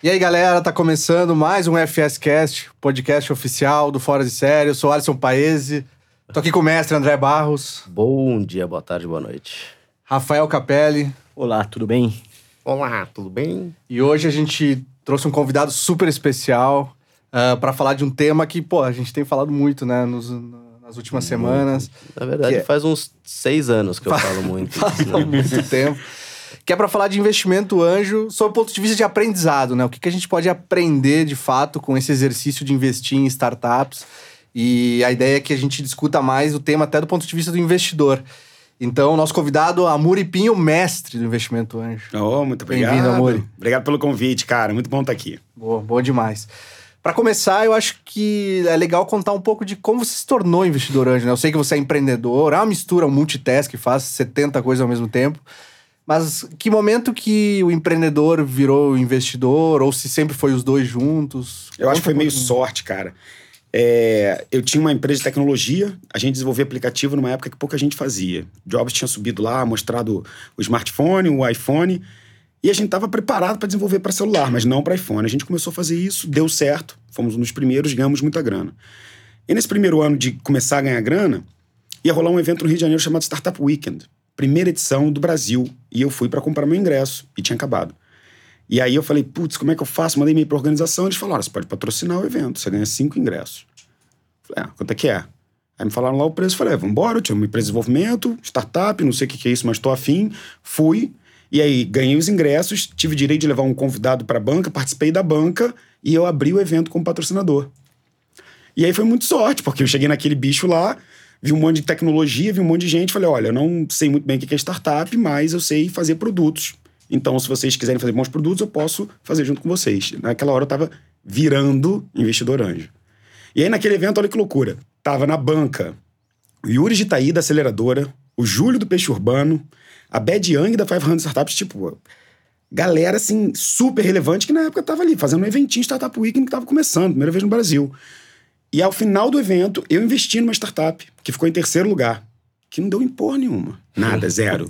E aí, galera, tá começando mais um FSCast, podcast oficial do Fora de Série. Eu sou Alisson Paese, tô aqui com o mestre André Barros. Bom dia, boa tarde, boa noite. Rafael Capelli. Olá, tudo bem? Olá, tudo bem? E hoje a gente trouxe um convidado super especial pra falar de um tema que, pô, a gente tem falado muito, né, nas últimas semanas. Na verdade, faz uns 6 anos que eu falo muito. Faz muito tempo. Que é para falar de investimento anjo sob o ponto de vista de aprendizado, né? O que a gente pode aprender, de fato, com esse exercício de investir em startups. E a ideia é que a gente discuta mais o tema até do ponto de vista do investidor. Então, nosso convidado, Amure Pinho, mestre do investimento anjo. Oh, muito obrigado. Bem-vindo, Amure. Obrigado pelo convite, cara. Muito bom estar aqui. Boa, bom demais. Para começar, eu acho que é legal contar um pouco de como você se tornou investidor anjo, né? Eu sei que você é empreendedor, é uma mistura, um multitask, faz 70 coisas ao mesmo tempo. Mas que momento que o empreendedor virou investidor? Ou se sempre foi os dois juntos? Eu acho que foi meio sorte, cara. Eu tinha uma empresa de tecnologia. A gente desenvolvia aplicativo numa época que pouca gente fazia. Jobs tinha subido lá, mostrado o smartphone, o iPhone. E a gente estava preparado para desenvolver para celular, mas não para iPhone. A gente começou a fazer isso, deu certo. Fomos um dos primeiros, ganhamos muita grana. E nesse primeiro ano de começar a ganhar grana, ia rolar um evento no Rio de Janeiro chamado Startup Weekend. Primeira edição do Brasil, e eu fui para comprar meu ingresso, e tinha acabado. E aí eu falei, putz, como é que eu faço? Mandei e-mail pra organização, eles falaram, você pode patrocinar o evento, você ganha 5 ingressos. Falei, quanto é que é? Aí me falaram lá o preço, falei, vambora, eu tinha uma empresa de desenvolvimento, startup, não sei o que é isso, mas tô afim, fui, e aí ganhei os ingressos, tive direito de levar um convidado pra banca, participei da banca, e eu abri o evento como patrocinador. E aí foi muito sorte, porque eu cheguei naquele bicho lá, vi um monte de tecnologia, vi um monte de gente. Falei, olha, eu não sei muito bem o que é startup, mas eu sei fazer produtos. Então, se vocês quiserem fazer bons produtos, eu posso fazer junto com vocês. Naquela hora eu tava virando investidor anjo. E aí, naquele evento, olha que loucura. Tava na banca o Yuri Gitaí, da Aceleradora, o Júlio, do Peixe Urbano, a Bad Young, da 500 Startups, tipo... Galera, assim, super relevante, que na época tava ali, fazendo um eventinho Startup Weekend que tava começando, primeira vez no Brasil. E ao final do evento, eu investi numa startup, que ficou em 3º lugar, que não deu em porra nenhuma. Nada, zero.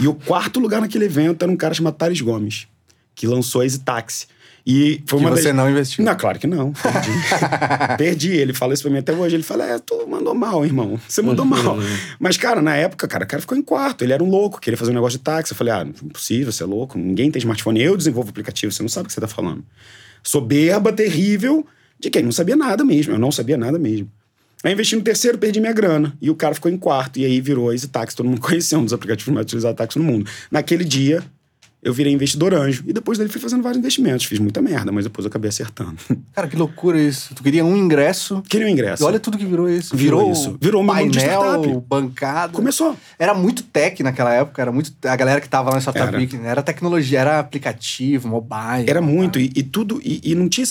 E o 4º lugar naquele evento era um cara chamado Talles Gomes, que lançou a Easy Taxi. E foi uma você não investiu? Não, claro que não. Perdi. Perdi. Ele fala isso pra mim até hoje. Ele fala, tu mandou mal, irmão. Você mandou mal. Mas, cara, na época, cara, o cara ficou em quarto. Ele era um louco, queria fazer um negócio de táxi. Eu falei, impossível, você é louco. Ninguém tem smartphone. Eu desenvolvo aplicativo, você não sabe o que você tá falando. Soberba, terrível... De quem não sabia nada mesmo, eu não sabia nada mesmo. Aí investi no 3º, perdi minha grana. E o cara ficou em 4º, e aí virou a Easy Taxi. Todo mundo conheceu um dos aplicativos mais utilizados de táxi no mundo. Naquele dia, eu virei investidor anjo. E depois dele fui fazendo vários investimentos. Fiz muita merda, mas depois eu acabei acertando. Cara, que loucura isso. Tu queria um ingresso. Queria um ingresso. E olha tudo que virou isso. Virou isso. Virou uma painel, de startup. Bancada. Começou. Era muito tech naquela época. Era muito... A galera que tava lá no Startup Weekend, era tecnologia, era aplicativo, mobile. Era muito. E tudo... E não tinha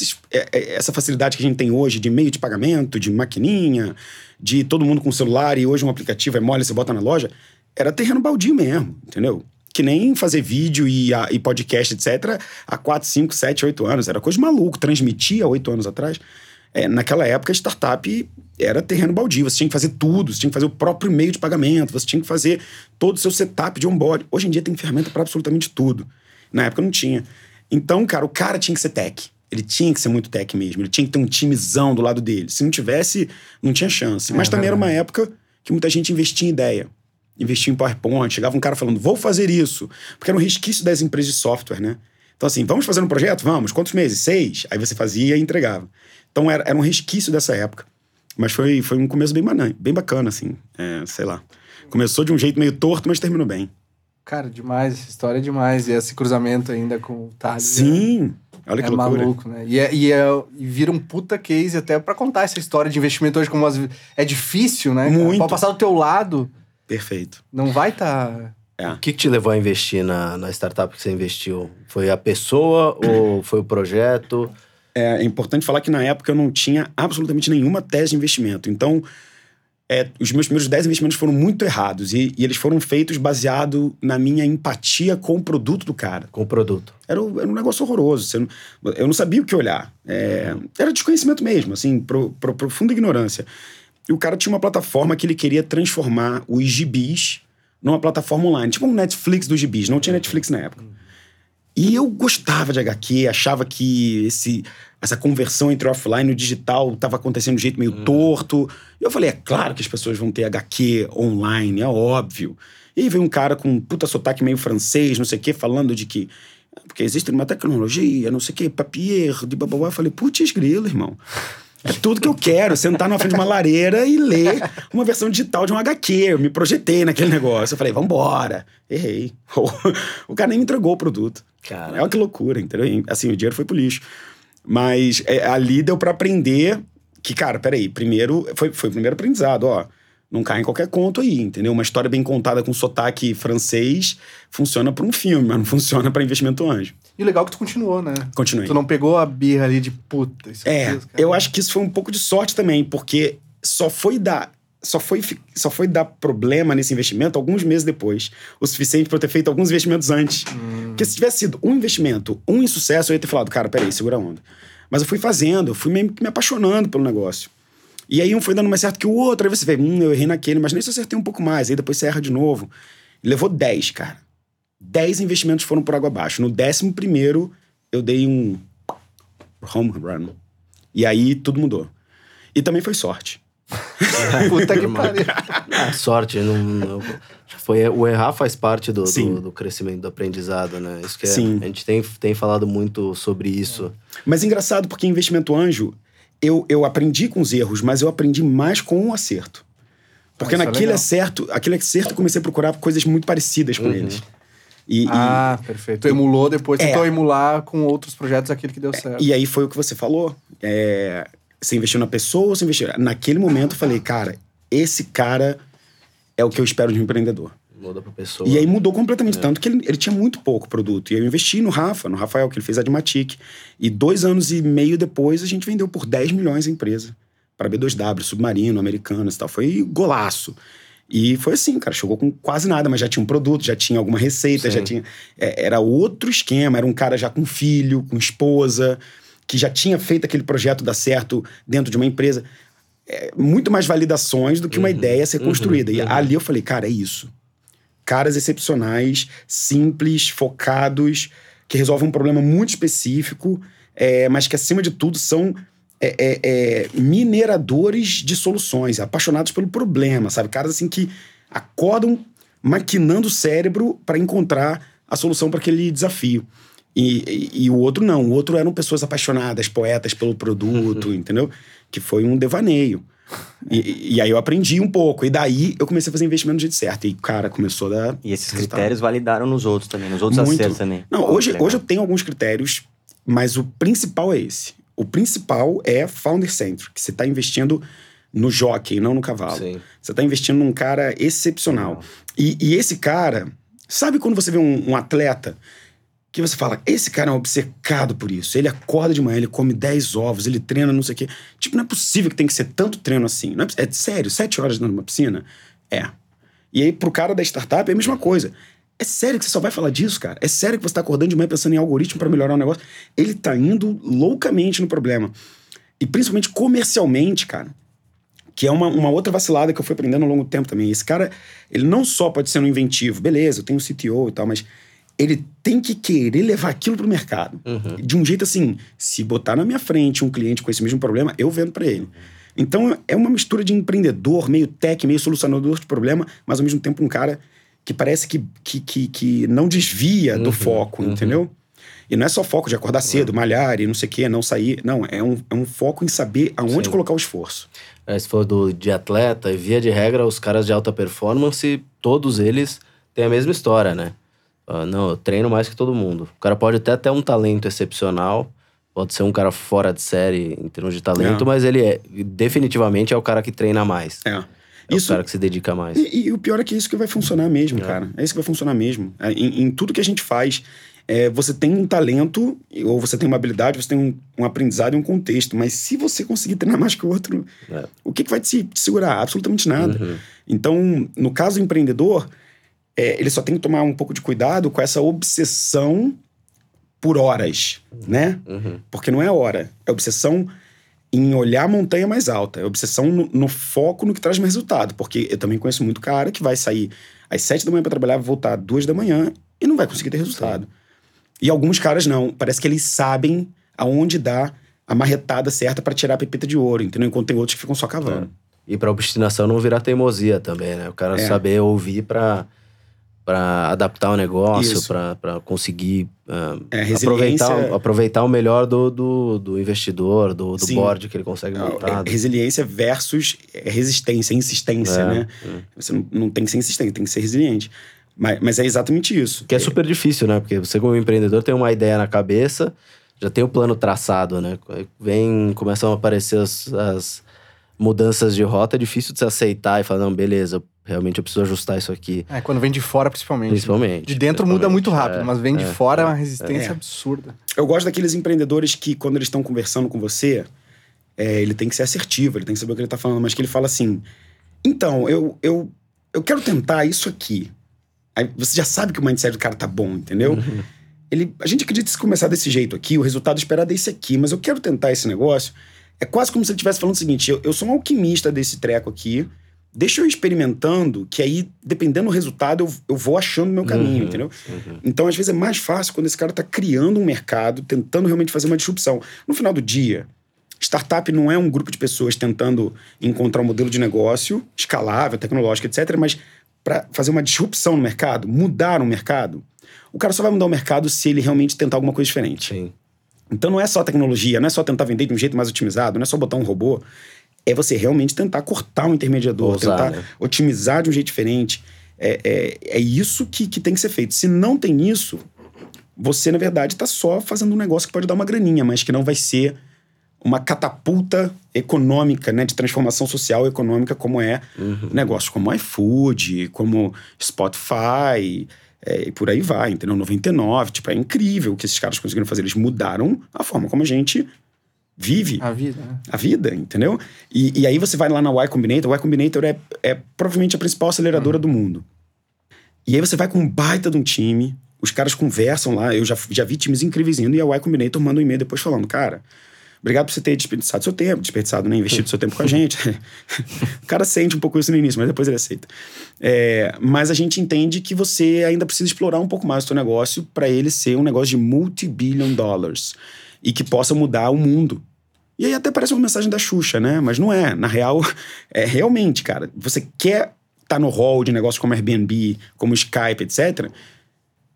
essa facilidade que a gente tem hoje de meio de pagamento, de maquininha, de todo mundo com celular. E hoje um aplicativo é mole, você bota na loja. Era terreno baldio mesmo, entendeu? Que nem fazer vídeo e podcast, etc., há 4, 5, 7, 8 anos. Era coisa de maluco. Transmitir há 8 anos atrás. Naquela época, a startup era terreno baldio. Você tinha que fazer tudo. Você tinha que fazer o próprio meio de pagamento. Você tinha que fazer todo o seu setup de onboard. Hoje em dia tem ferramenta para absolutamente tudo. Na época não tinha. Então, cara, o cara tinha que ser tech. Ele tinha que ser muito tech mesmo. Ele tinha que ter um timezão do lado dele. Se não tivesse, não tinha chance. Mas também era uma época que muita gente investia em ideia. Investia em PowerPoint, chegava um cara falando, vou fazer isso. Porque era um resquício das empresas de software, né? Então assim, vamos fazer um projeto? Vamos. Quantos meses? 6. Aí você fazia e entregava. Então era um resquício dessa época. Mas foi um começo bem bacana, assim. Sei lá. Começou de um jeito meio torto, mas terminou bem. Cara, demais. Essa história é demais. E esse cruzamento ainda com o Thales. Sim. Olha que loucura. Maluco, né? E vira um puta case até pra contar essa história de investimento hoje. É difícil, né? Muito. Pra passar do teu lado... Perfeito. Não vai estar... O que te levou a investir na startup que você investiu? Foi a pessoa ou foi o projeto? É importante falar que na época eu não tinha absolutamente nenhuma tese de investimento. Então, os meus primeiros 10 investimentos foram muito errados. E eles foram feitos baseado na minha empatia com o produto do cara. Com o produto. Era um negócio horroroso. Eu não sabia o que olhar. Era desconhecimento mesmo, assim, profunda ignorância. E o cara tinha uma plataforma que ele queria transformar os gibis numa plataforma online. Tipo um Netflix dos gibis. Não tinha Netflix na época. E eu gostava de HQ, achava que essa conversão entre o offline e o digital estava acontecendo de um jeito meio torto. E eu falei, é claro que as pessoas vão ter HQ online, é óbvio. E aí veio um cara com um puta sotaque meio francês, não sei o quê, falando de que... Porque existe uma tecnologia, não sei o quê, papier, de bababá. Eu falei, putz grilo, irmão. É tudo que eu quero, sentar na frente de uma lareira e ler uma versão digital de um HQ. Eu me projetei naquele negócio. Eu falei, vambora. Errei. O cara nem me entregou o produto. Cara. Olha que loucura, entendeu? Assim, o dinheiro foi pro lixo. Mas ali deu pra aprender que, cara, peraí, primeiro... Foi o primeiro aprendizado, ó. Não cai em qualquer conto aí, entendeu? Uma história bem contada com sotaque francês funciona pra um filme, mas não funciona pra investimento anjo. E o legal é que tu continuou, né? Continuei. Tu não pegou a birra ali de puta. Isso é, fez, eu acho que isso foi um pouco de sorte também, porque só foi dar problema nesse investimento alguns meses depois. O suficiente pra eu ter feito alguns investimentos antes. Porque se tivesse sido um investimento, um insucesso, eu ia ter falado, cara, peraí, segura a onda. Mas eu fui fazendo, eu fui me apaixonando pelo negócio. E aí um foi dando mais certo que o outro. Aí você vê, eu errei naquele, mas nem se acertei um pouco mais. Aí depois você erra de novo. Levou 10, cara. 10 investimentos foram por água abaixo. No 11º, eu dei um home run. E aí tudo mudou. E também foi sorte. Puta que pariu. Ah, sorte. Não, foi, o errar faz parte do crescimento, do aprendizado, né? Isso que é, sim. A gente tem falado muito sobre isso. Mas engraçado, porque investimento anjo... Eu aprendi com os erros, mas eu aprendi mais com o acerto. Porque naquele acerto eu comecei a procurar coisas muito parecidas com eles. Perfeito. Tu emulou depois, tentou emular com outros projetos aquilo que deu certo. E aí foi o que você falou. Você investiu na pessoa ou você investiu... Naquele momento eu falei, cara, esse cara é o que eu espero de um empreendedor. Muda pra pessoa. E aí mudou completamente, tanto que ele tinha muito pouco produto. E eu investi no Rafael, que ele fez a Dmatik. E 2 anos e meio depois, a gente vendeu por 10 milhões a empresa. Pra B2W, Submarino, Americanas e tal. Foi golaço. E foi assim, cara. Chegou com quase nada, mas já tinha um produto, já tinha alguma receita, já tinha... Era outro esquema. Era um cara já com filho, com esposa, que já tinha feito aquele projeto dar certo dentro de uma empresa. Muito mais validações do que uma ideia ser construída. E ali eu falei, cara, é isso. Caras excepcionais, simples, focados, que resolvem um problema muito específico, mas que, acima de tudo, são mineradores de soluções, apaixonados pelo problema, sabe? Caras assim que acordam maquinando o cérebro para encontrar a solução para aquele desafio. E o outro não. O outro eram pessoas apaixonadas, poetas pelo produto, entendeu? Que foi um devaneio. E aí eu aprendi um pouco. E daí eu comecei a fazer investimento do jeito certo. E, cara, começou a dar... E esses critérios validaram nos outros também, nos outros acertos também. Não, hoje eu tenho alguns critérios, mas o principal é esse. O principal é founder-centric. Você está investindo no jockey, não no cavalo. Sim. Você está investindo num cara excepcional. E esse cara... Sabe quando você vê um atleta... que você fala, esse cara é um obcecado por isso. Ele acorda de manhã, ele come 10 ovos, ele treina, não sei o quê. Tipo, não é possível que tem que ser tanto treino assim. Não é sério, 7 horas dentro de uma piscina? E aí, pro cara da startup, é a mesma coisa. É sério que você só vai falar disso, cara? É sério que você tá acordando de manhã pensando em algoritmo pra melhorar o negócio? Ele tá indo loucamente no problema. E principalmente comercialmente, cara. Que é uma outra vacilada que eu fui aprendendo ao longo do tempo também. Esse cara, ele não só pode ser um inventivo. Beleza, eu tenho um CTO e tal, mas... ele tem que querer levar aquilo pro mercado. De um jeito assim, se botar na minha frente um cliente com esse mesmo problema, eu vendo para ele. Então, é uma mistura de empreendedor, meio tech, meio solucionador de problema, mas ao mesmo tempo um cara que parece que não desvia do foco, entendeu? E não é só foco de acordar cedo, malhar e não sei o quê, não sair. Não, é um foco em saber aonde colocar o esforço. Se for de atleta, via de regra, os caras de alta performance, todos eles têm a mesma história, né? Não, eu treino mais que todo mundo. O cara pode até ter um talento excepcional, pode ser um cara fora de série em termos de talento, mas ele definitivamente é o cara que treina mais. É o cara que se dedica mais. E o pior é que é isso que vai funcionar mesmo, cara. É isso que vai funcionar mesmo. Em tudo que a gente faz, você tem um talento, ou você tem uma habilidade, você tem um aprendizado e um contexto. Mas se você conseguir treinar mais que o outro, o que vai te segurar? Absolutamente nada. Então, no caso do empreendedor... ele só tem que tomar um pouco de cuidado com essa obsessão por horas, né? Porque não é hora. É obsessão em olhar a montanha mais alta. É obsessão no foco no que traz mais resultado. Porque eu também conheço muito cara que vai sair às 7 da manhã pra trabalhar, vai voltar às 2 da manhã e não vai conseguir ter resultado. E alguns caras não. Parece que eles sabem aonde dá a marretada certa pra tirar a pepita de ouro, entendeu? Enquanto tem outros que ficam só cavando. E pra obstinação não virar teimosia também, né? O cara saber ouvir pra adaptar o negócio, pra conseguir aproveitar o melhor do investidor, do board que ele consegue montar. Resiliência versus resistência, insistência, né? Você não tem que ser insistente, tem que ser resiliente. Mas é exatamente isso. Que é super difícil, né? Porque você, como empreendedor, tem uma ideia na cabeça, já tem o plano traçado, né? Começam a aparecer as mudanças de rota, é difícil de se aceitar e falar, não, beleza, realmente eu preciso ajustar isso aqui. É, quando vem de fora, principalmente. De dentro muda muito rápido, mas vem de fora é uma resistência absurda. Eu gosto daqueles empreendedores que, quando eles estão conversando com você, ele tem que ser assertivo, ele tem que saber o que ele tá falando, mas que ele fala assim, então, eu quero tentar isso aqui. Aí você já sabe que o mindset do cara tá bom, entendeu? Uhum. A gente acredita que se começar desse jeito aqui, o resultado esperado é esse aqui, mas eu quero tentar esse negócio. É quase como se ele estivesse falando o seguinte, eu sou um alquimista desse treco aqui, deixa eu experimentando, que aí, dependendo do resultado, eu vou achando o meu caminho, entendeu? Uhum. Então, às vezes, é mais fácil quando esse cara tá criando um mercado, tentando realmente fazer uma disrupção. No final do dia, startup não é um grupo de pessoas tentando encontrar um modelo de negócio escalável, tecnológico, etc., mas para fazer uma disrupção no mercado, mudar o mercado, o cara só vai mudar o mercado se ele realmente tentar alguma coisa diferente. Sim. Então não é só tecnologia, não é só tentar vender de um jeito mais otimizado, não é só botar um robô, é você realmente tentar cortar um intermediador, otimizar de um jeito diferente. É isso que tem que ser feito. Se não tem isso, você, na verdade, está só fazendo um negócio que pode dar uma graninha, mas que não vai ser uma catapulta econômica, né, de transformação social e econômica, como é negócio como iFood, como Spotify, e por aí vai, entendeu? 99, tipo, é incrível o que esses caras conseguiram fazer. Eles mudaram a forma como a gente vive. A vida, né? A vida, entendeu? E aí você vai lá na Y Combinator. O Y Combinator é provavelmente a principal aceleradora do mundo. E aí você vai com um baita de um time, os caras conversam lá, eu já vi times incríveis indo, e a Y Combinator manda um e-mail depois falando, cara, obrigado por você ter desperdiçado seu tempo, investido seu tempo com a gente. O cara sente um pouco isso no início, mas depois ele aceita. Mas a gente entende que você ainda precisa explorar um pouco mais o seu negócio para ele ser um negócio de multi-billion dollars e que possa mudar o mundo. E aí até parece uma mensagem da Xuxa, né? Mas não é. Na real, é realmente, cara, você quer estar no hall de negócios como Airbnb, como Skype, etc.,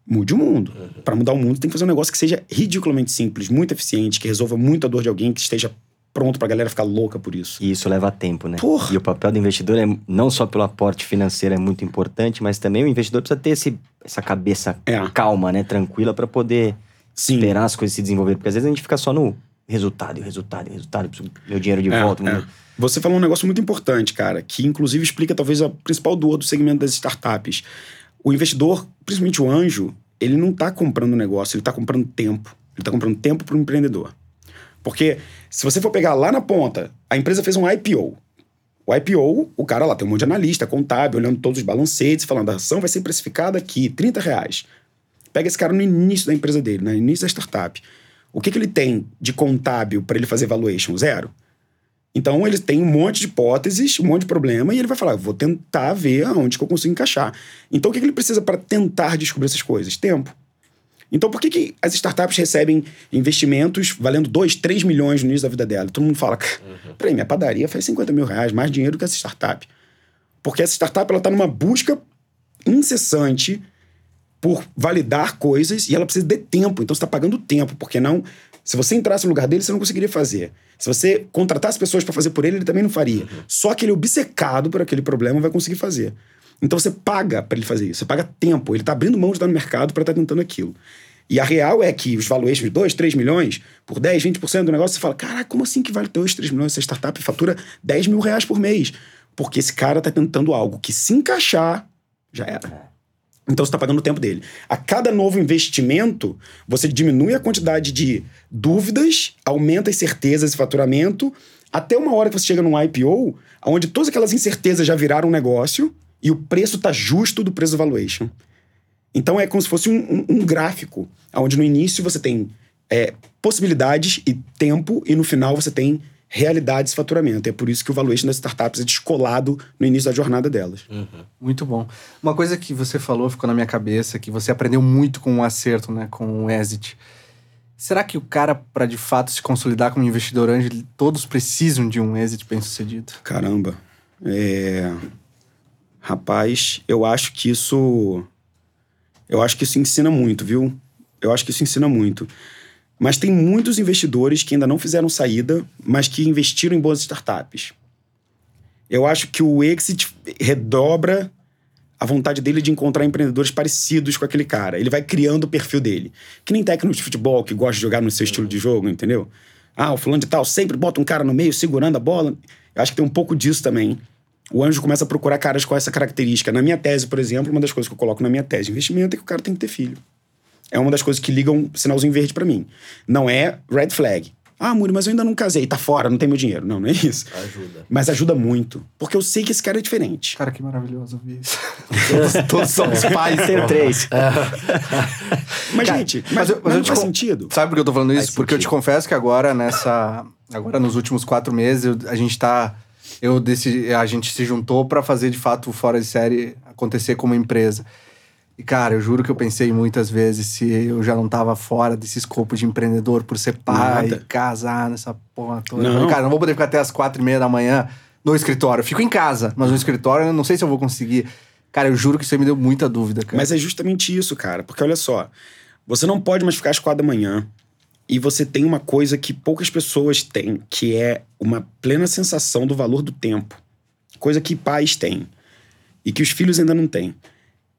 mude o mundo. Para mudar o mundo, tem que fazer um negócio que seja ridiculamente simples, muito eficiente, que resolva muito a dor de alguém, que esteja pronto pra galera ficar louca por isso. E isso leva tempo, né? Porra. E o papel do investidor é não só pelo aporte financeiro, é muito importante, mas também o investidor precisa ter essa cabeça calma, né? Tranquila, pra poder esperar as coisas se desenvolver. Porque às vezes a gente fica só no resultado, meu dinheiro de volta. Você falou um negócio muito importante, cara, que inclusive explica talvez a principal dor do segmento das startups. O investidor, principalmente o anjo, ele não está comprando negócio, ele está comprando tempo. Ele está comprando tempo para o empreendedor. Porque se você for pegar lá na ponta, a empresa fez um IPO. O IPO, o cara lá tem um monte de analista, contábil, olhando todos os balancetes, falando a ação vai ser precificada aqui, R$30. Pega esse cara no início da empresa dele, no início da startup. O que ele tem de contábil para ele fazer valuation? Zero. Então, ele tem um monte de hipóteses, um monte de problema, e ele vai falar, vou tentar ver aonde que eu consigo encaixar. Então, o que ele precisa para tentar descobrir essas coisas? Tempo. Então, por que as startups recebem investimentos valendo 2, 3 milhões no início da vida dela? Todo mundo fala, peraí, minha padaria faz R$50 mil, mais dinheiro que essa startup. Porque essa startup, ela tá numa busca incessante por validar coisas, e ela precisa de tempo. Então, você tá pagando tempo, porque não... Se você entrasse no lugar dele, você não conseguiria fazer. Se você contratasse pessoas para fazer por ele, ele também não faria. Só que ele é obcecado por aquele problema, vai conseguir fazer. Então você paga para ele fazer isso, você paga tempo. Ele tá abrindo mão de estar no mercado para estar tentando aquilo. E a real é que os valuations de 2, 3 milhões, por 10, 20% do negócio, você fala, caraca, como assim que vale 2, 3 milhões? Essa startup fatura R$10 mil por mês. Porque esse cara tá tentando algo que, se encaixar, já era. Então, você tá pagando o tempo dele. A cada novo investimento, você diminui a quantidade de dúvidas, aumenta as certezas e faturamento, até uma hora que você chega num IPO, onde todas aquelas incertezas já viraram um negócio e o preço tá justo do preço valuation. Então, é como se fosse um gráfico, onde no início você tem possibilidades e tempo, e no final você tem realidades de faturamento. É por isso que o valuation das startups é descolado no início da jornada delas. Uhum. Muito bom. Uma coisa que você falou, ficou na minha cabeça, que você aprendeu muito com o acerto, né? Com o exit. Será que o cara, para de fato se consolidar como investidor anjo, todos precisam de um exit bem-sucedido? Caramba. Rapaz, eu acho que isso ensina muito, viu? Mas tem muitos investidores que ainda não fizeram saída, mas que investiram em boas startups. Eu acho que o exit redobra a vontade dele de encontrar empreendedores parecidos com aquele cara. Ele vai criando o perfil dele. Que nem técnico de futebol que gosta de jogar no seu estilo de jogo, entendeu? Ah, o fulano de tal sempre bota um cara no meio segurando a bola. Eu acho que tem um pouco disso também. O anjo começa a procurar caras com essa característica. Na minha tese, por exemplo, uma das coisas que eu coloco na minha tese de investimento é que o cara tem que ter filho. É uma das coisas que ligam um sinalzinho verde pra mim. Não é red flag. Ah, Muri, mas eu ainda não casei. Tá fora, não tem meu dinheiro. Não, não é isso. Ajuda. Mas ajuda muito. Porque eu sei que esse cara é diferente. Cara, que maravilhoso ouvir isso. Todos somos pais. Tenho três. Mas, cara, gente, mas não faz sentido. Sabe por que eu tô falando isso? Porque eu te confesso que agora, agora nos últimos 4 meses, a gente se juntou pra fazer, de fato, o Fora de Série acontecer como empresa. E, cara, eu juro que eu pensei muitas vezes se eu já não tava fora desse escopo de empreendedor por ser pai, casar nessa porra toda. Não. Cara, não vou poder ficar até as 4:30 da manhã no escritório. Eu fico em casa, mas no escritório eu não sei se eu vou conseguir. Cara, eu juro que isso aí me deu muita dúvida, cara. Mas é justamente isso, cara. Porque, olha só, você não pode mais ficar às 4 da manhã e você tem uma coisa que poucas pessoas têm, que é uma plena sensação do valor do tempo. Coisa que pais têm e que os filhos ainda não têm.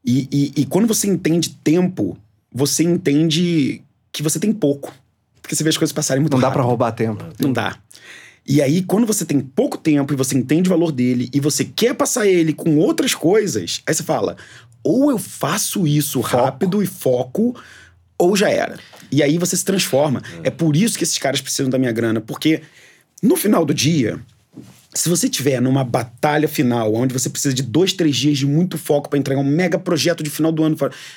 E quando você entende tempo, você entende que você tem pouco. Porque você vê as coisas passarem muito rápido. Não dá pra roubar tempo. Não dá. E aí, quando você tem pouco tempo e você entende o valor dele e você quer passar ele com outras coisas, aí você fala, ou eu faço isso rápido e foco, ou já era. E aí você se transforma. É por isso que esses caras precisam da minha grana. Porque no final do dia... Se você estiver numa batalha final, onde você precisa de 2, 3 dias de muito foco pra entregar um mega projeto de final do ano,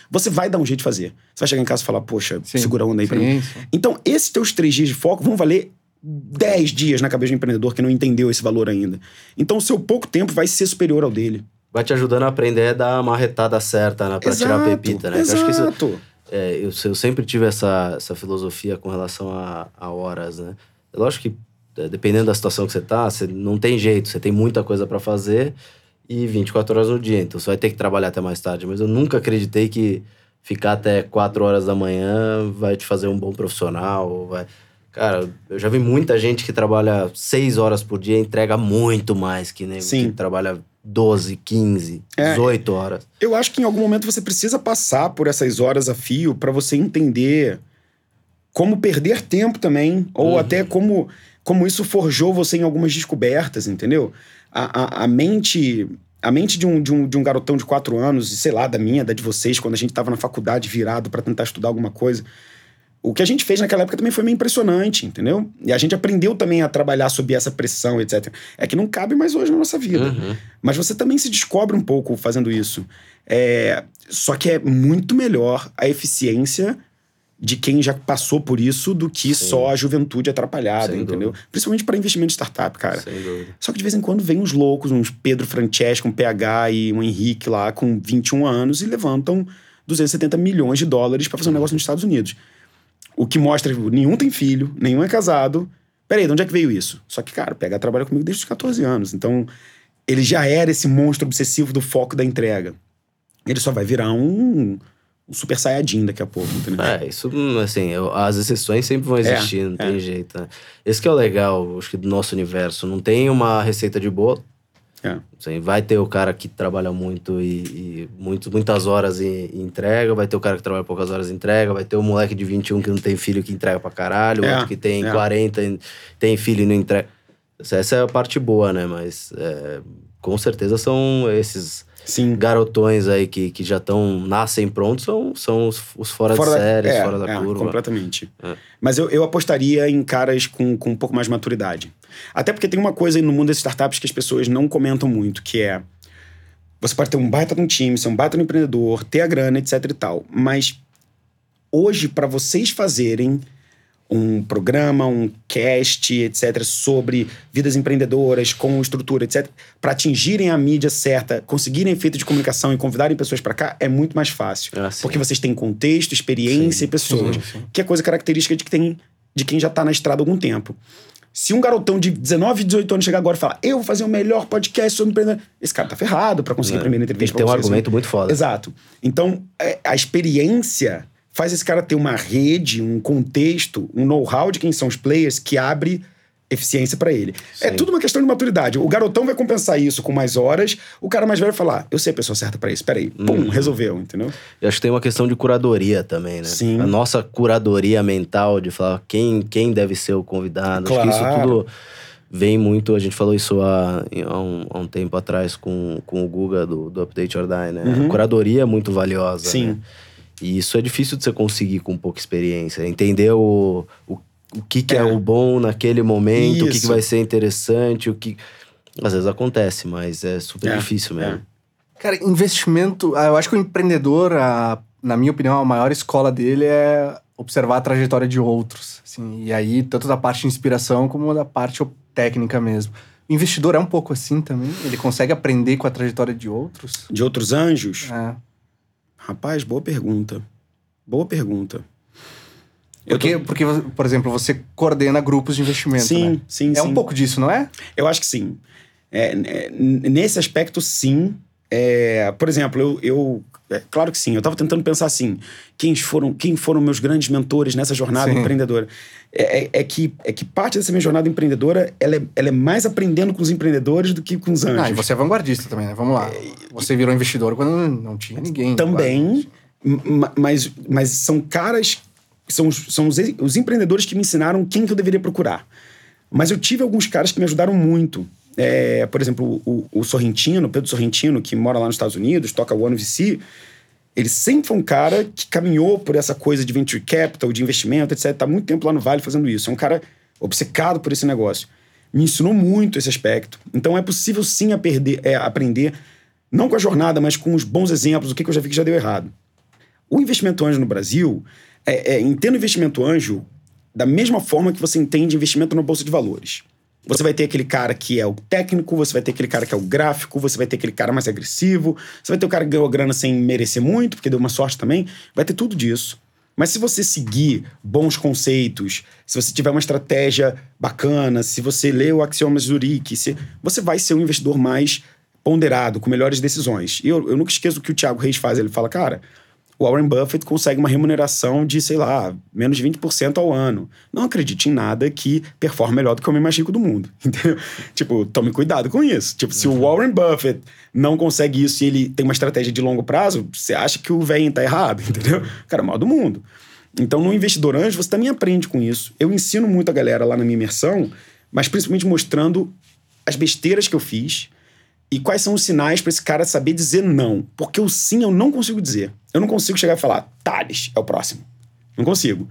você vai dar um jeito de fazer. Você vai chegar em casa e falar, poxa, segura a onda aí pra mim. Então, esses teus 3 dias de foco vão valer 10 dias na cabeça do empreendedor que não entendeu esse valor ainda. Então, o seu pouco tempo vai ser superior ao dele. Vai te ajudando a aprender a dar a marretada certa, né? Pra tirar a pepita, né? Exato. Eu acho que isso, eu sempre tive essa filosofia com relação a horas, né? É lógico que dependendo da situação que você tá, você não tem jeito, você tem muita coisa pra fazer e 24 horas no dia, então você vai ter que trabalhar até mais tarde, mas eu nunca acreditei que ficar até 4 horas da manhã vai te fazer um bom profissional, Cara, eu já vi muita gente que trabalha 6 horas por dia e entrega muito mais que nem que trabalha 12, 15, 18 horas. Eu acho que em algum momento você precisa passar por essas horas a fio pra você entender como perder tempo também, ou até como isso forjou você em algumas descobertas, entendeu? A mente de um garotão de 4 anos, e sei lá, da minha, da de vocês, quando a gente estava na faculdade virado para tentar estudar alguma coisa, o que a gente fez naquela época também foi meio impressionante, entendeu? E a gente aprendeu também a trabalhar sob essa pressão, etc. É que não cabe mais hoje na nossa vida. Mas você também se descobre um pouco fazendo isso. Só que é muito melhor a eficiência de quem já passou por isso do que só a juventude atrapalhada, entendeu? Principalmente para investimento de startup, cara. Só que de vez em quando vem uns loucos, uns Pedro Francesco, um PH e um Henrique lá com 21 anos e levantam $270 milhões para fazer um negócio nos Estados Unidos. O que mostra que nenhum tem filho, nenhum é casado. Peraí, de onde é que veio isso? Só que, cara, o PH trabalha comigo desde os 14 anos. Então, ele já era esse monstro obsessivo do foco da entrega. Ele só vai virar um super saiyajin daqui a pouco, entendeu? Isso, assim, as exceções sempre vão existir, não tem jeito, né? Esse que é o legal, acho que do nosso universo, não tem uma receita de bolo. Assim, vai ter o cara que trabalha muito e muitas horas e entrega, vai ter o cara que trabalha poucas horas e entrega, vai ter o moleque de 21 que não tem filho que entrega pra caralho, o outro que tem 40 e tem filho e não entrega. Essa é a parte boa, né? Mas com certeza são esses... garotões aí que já nascem prontos, são os fora de série, fora da curva. Completamente. Mas eu apostaria em caras com um pouco mais de maturidade. Até porque tem uma coisa aí no mundo das startups que as pessoas não comentam muito, que é você pode ter um baita de um time, ser um baita de um empreendedor, ter a grana, etc e tal. Mas hoje, para vocês fazerem um programa, um cast, etc., sobre vidas empreendedoras, com estrutura, etc., para atingirem a mídia certa, conseguirem feito de comunicação e convidarem pessoas para cá, é muito mais fácil. Ah, porque vocês têm contexto, experiência e pessoas. Sim. Que é coisa característica de quem já está na estrada há algum tempo. Se um garotão de 19, 18 anos chegar agora e falar eu vou fazer o melhor podcast sobre empreendedorismo, esse cara tá ferrado para conseguir a primeira entrevista. Tem um argumento muito foda. Exato. Então, a experiência faz esse cara ter uma rede, um contexto, um know-how de quem são os players que abre eficiência pra ele. Sim. É tudo uma questão de maturidade. O garotão vai compensar isso com mais horas, o cara mais velho vai falar, eu sei a pessoa certa pra isso, peraí. Pum, resolveu, entendeu? Eu acho que tem uma questão de curadoria também, né? Sim. A nossa curadoria mental de falar quem deve ser o convidado. Claro. Acho que isso tudo vem muito... A gente falou isso há um tempo atrás com o Guga do Update Your Day, né? Uhum. A curadoria é muito valiosa, sim, né? E isso é difícil de você conseguir com pouca experiência. Entender o que é o bom naquele momento, isso, o que vai ser interessante, o que... Às vezes acontece, mas é super difícil mesmo. Cara, investimento... Eu acho que o empreendedor, na minha opinião, a maior escola dele é observar a trajetória de outros. Assim, e aí, tanto da parte de inspiração como da parte técnica mesmo. O investidor é um pouco assim também? Ele consegue aprender com a trajetória de outros? De outros anjos? É. Rapaz, boa pergunta. Boa pergunta. Porque, por exemplo, você coordena grupos de investimento, sim, né? Sim, sim. É um pouco disso, não é? Eu acho que sim. Nesse aspecto, sim. Por exemplo, eu claro que sim. Eu estava tentando pensar assim, quem foram meus grandes mentores nessa jornada, sim, empreendedora? É que parte dessa minha jornada empreendedora, ela é mais aprendendo com os empreendedores do que com os anjos. Ah, e você é vanguardista também, né? Vamos lá. Você virou investidor quando não tinha ninguém. Também, mas são caras... São os empreendedores que me ensinaram quem que eu deveria procurar. Mas eu tive alguns caras que me ajudaram muito. Por exemplo, o Sorrentino, Pedro Sorrentino, que mora lá nos Estados Unidos, toca One VC. Ele sempre foi um cara que caminhou por essa coisa de venture capital, de investimento, etc. Tá muito tempo lá no Vale fazendo isso. É um cara obcecado por esse negócio. Me ensinou muito esse aspecto. Então é possível sim aprender, não com a jornada, mas com os bons exemplos, o que eu já vi que já deu errado. O investimento anjo no Brasil... entendo investimento anjo da mesma forma que você entende investimento na bolsa de valores. Você vai ter aquele cara que é o técnico, você vai ter aquele cara que é o gráfico, você vai ter aquele cara mais agressivo, você vai ter o cara que ganhou a grana sem merecer muito, porque deu uma sorte também, vai ter tudo disso. Mas se você seguir bons conceitos, se você tiver uma estratégia bacana, se você ler o Axiomas de Zurich, você vai ser um investidor mais ponderado, com melhores decisões. E eu nunca esqueço o que o Thiago Reis faz, ele fala, cara... O Warren Buffett consegue uma remuneração de, sei lá, menos de 20% ao ano. Não acredite em nada que performe melhor do que o homem mais rico do mundo, entendeu? Tipo, tome cuidado com isso. Tipo, se o Warren Buffett não consegue isso e ele tem uma estratégia de longo prazo, você acha que o velho tá errado, entendeu? O cara é o maior do mundo. Então, no investidor anjo, você também aprende com isso. Eu ensino muito a galera lá na minha imersão, mas principalmente mostrando as besteiras que eu fiz. E quais são os sinais para esse cara saber dizer não? Porque o sim eu não consigo dizer. Eu não consigo chegar e falar, Thales, é o próximo. Não consigo.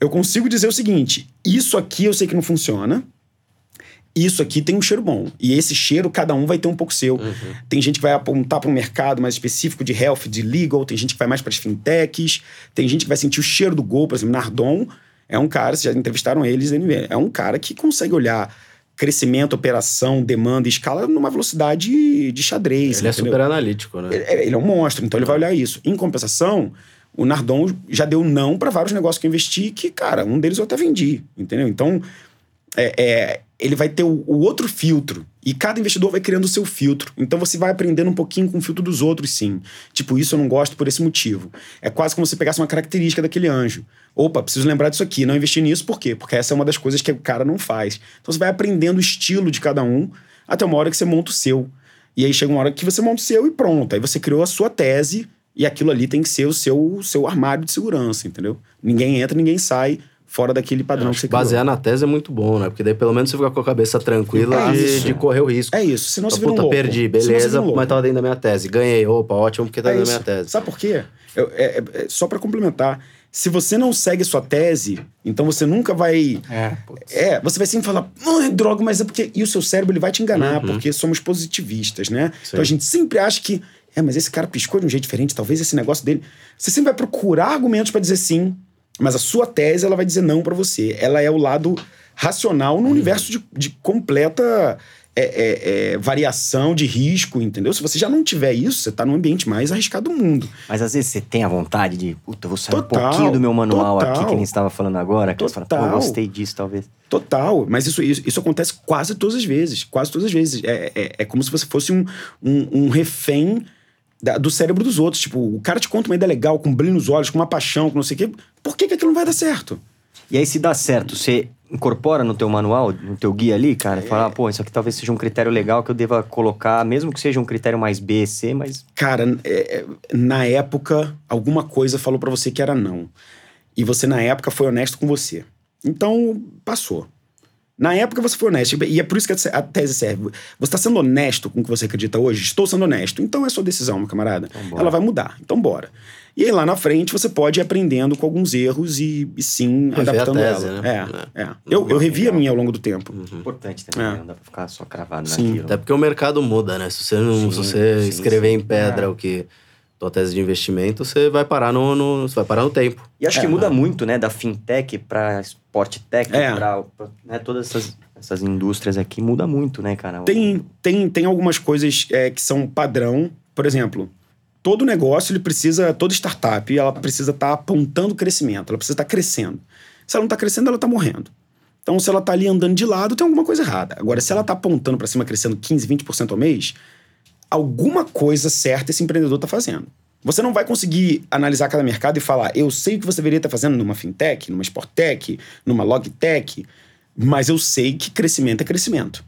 Eu consigo dizer o seguinte, isso aqui eu sei que não funciona, isso aqui tem um cheiro bom. E esse cheiro, cada um vai ter um pouco seu. Uhum. Tem gente que vai apontar para um mercado mais específico de health, de legal, tem gente que vai mais para as fintechs, tem gente que vai sentir o cheiro do gol, por exemplo, Nardon é um cara, vocês já entrevistaram eles, é um cara que consegue olhar... crescimento, operação, demanda e escala numa velocidade de xadrez. Ele, entendeu? É super analítico, né? Ele é um monstro, então ele vai olhar isso. Em compensação, o Nardon já deu não para vários negócios que eu investi que, cara, um deles eu até vendi, entendeu? Então, ele vai ter o outro filtro e cada investidor vai criando o seu filtro. Então você vai aprendendo um pouquinho com o filtro dos outros, sim. Tipo, isso eu não gosto por esse motivo. É quase como se você pegasse uma característica daquele anjo. Opa, preciso lembrar disso aqui, não investir nisso, por quê? Porque essa é uma das coisas que o cara não faz. Então você vai aprendendo o estilo de cada um até uma hora que você monta o seu. E aí chega uma hora que você monta o seu e pronto. Aí você criou a sua tese e aquilo ali tem que ser o seu armário de segurança, entendeu? Ninguém entra, ninguém sai fora daquele padrão que você criou. Basear na tese é muito bom, né? Porque daí pelo menos você fica com a cabeça tranquila de correr o risco. É isso, senão você vira um louco. Puta, perdi, beleza, mas tava dentro da minha tese. Ganhei, opa, ótimo, porque tá dentro da minha tese. Sabe por quê? Só pra complementar... Se você não segue sua tese, então você nunca vai... você vai sempre falar, droga, mas é porque... E o seu cérebro, ele vai te enganar, porque somos positivistas, né? Sim. Então a gente sempre acha que... mas esse cara piscou de um jeito diferente, talvez esse negócio dele... Você sempre vai procurar argumentos pra dizer sim. Mas a sua tese, ela vai dizer não para você. Ela é o lado racional no universo de completa variação de risco, entendeu? Se você já não tiver isso, você tá no ambiente mais arriscado do mundo. Mas às vezes você tem a vontade de, puta, eu vou sair um pouquinho do meu manual aqui, que nem estava falando agora, que você fala, pô, eu gostei disso, talvez. Mas isso acontece quase todas as vezes. É como se você fosse um refém do cérebro dos outros. Tipo, o cara te conta uma ideia legal, com um brilho nos olhos, com uma paixão, com não sei o quê. Por que aquilo não vai dar certo? E aí, se dá certo, você incorpora no teu manual, no teu guia ali, cara, fala, pô, isso aqui talvez seja um critério legal que eu deva colocar, mesmo que seja um critério mais B, C, mas... Cara, na época, alguma coisa falou pra você que era não. E você, na época, foi honesto com você. Então, passou. Na época, você foi honesto. E é por isso que a tese serve. Você tá sendo honesto com o que você acredita hoje? Estou sendo honesto. Então, é sua decisão, meu camarada. Então, ela vai mudar. Então, bora. E aí, lá na frente, você pode ir aprendendo com alguns erros e sim, adaptando a tese, ela. Né? Eu revi a minha ao longo do tempo. Importante também, não dá pra ficar só cravado naquilo. Até porque o mercado muda, né? Se você escrever em pedra o que... tua tese de investimento, você vai parar no tempo. E acho que muda muito, né? Da fintech pra esporte tech, pra né, todas essas indústrias aqui, muda muito, né, cara? Tem algumas coisas que são padrão. Por exemplo, todo negócio, toda startup, ela precisa estar apontando crescimento, ela precisa estar crescendo. Se ela não está crescendo, ela está morrendo. Então, se ela está ali andando de lado, tem alguma coisa errada. Agora, se ela está apontando para cima, crescendo 15, 20% ao mês... alguma coisa certa esse empreendedor está fazendo. Você não vai conseguir analisar cada mercado e falar, eu sei o que você deveria estar fazendo numa fintech, numa sporttech, numa logtech, mas eu sei que crescimento é crescimento.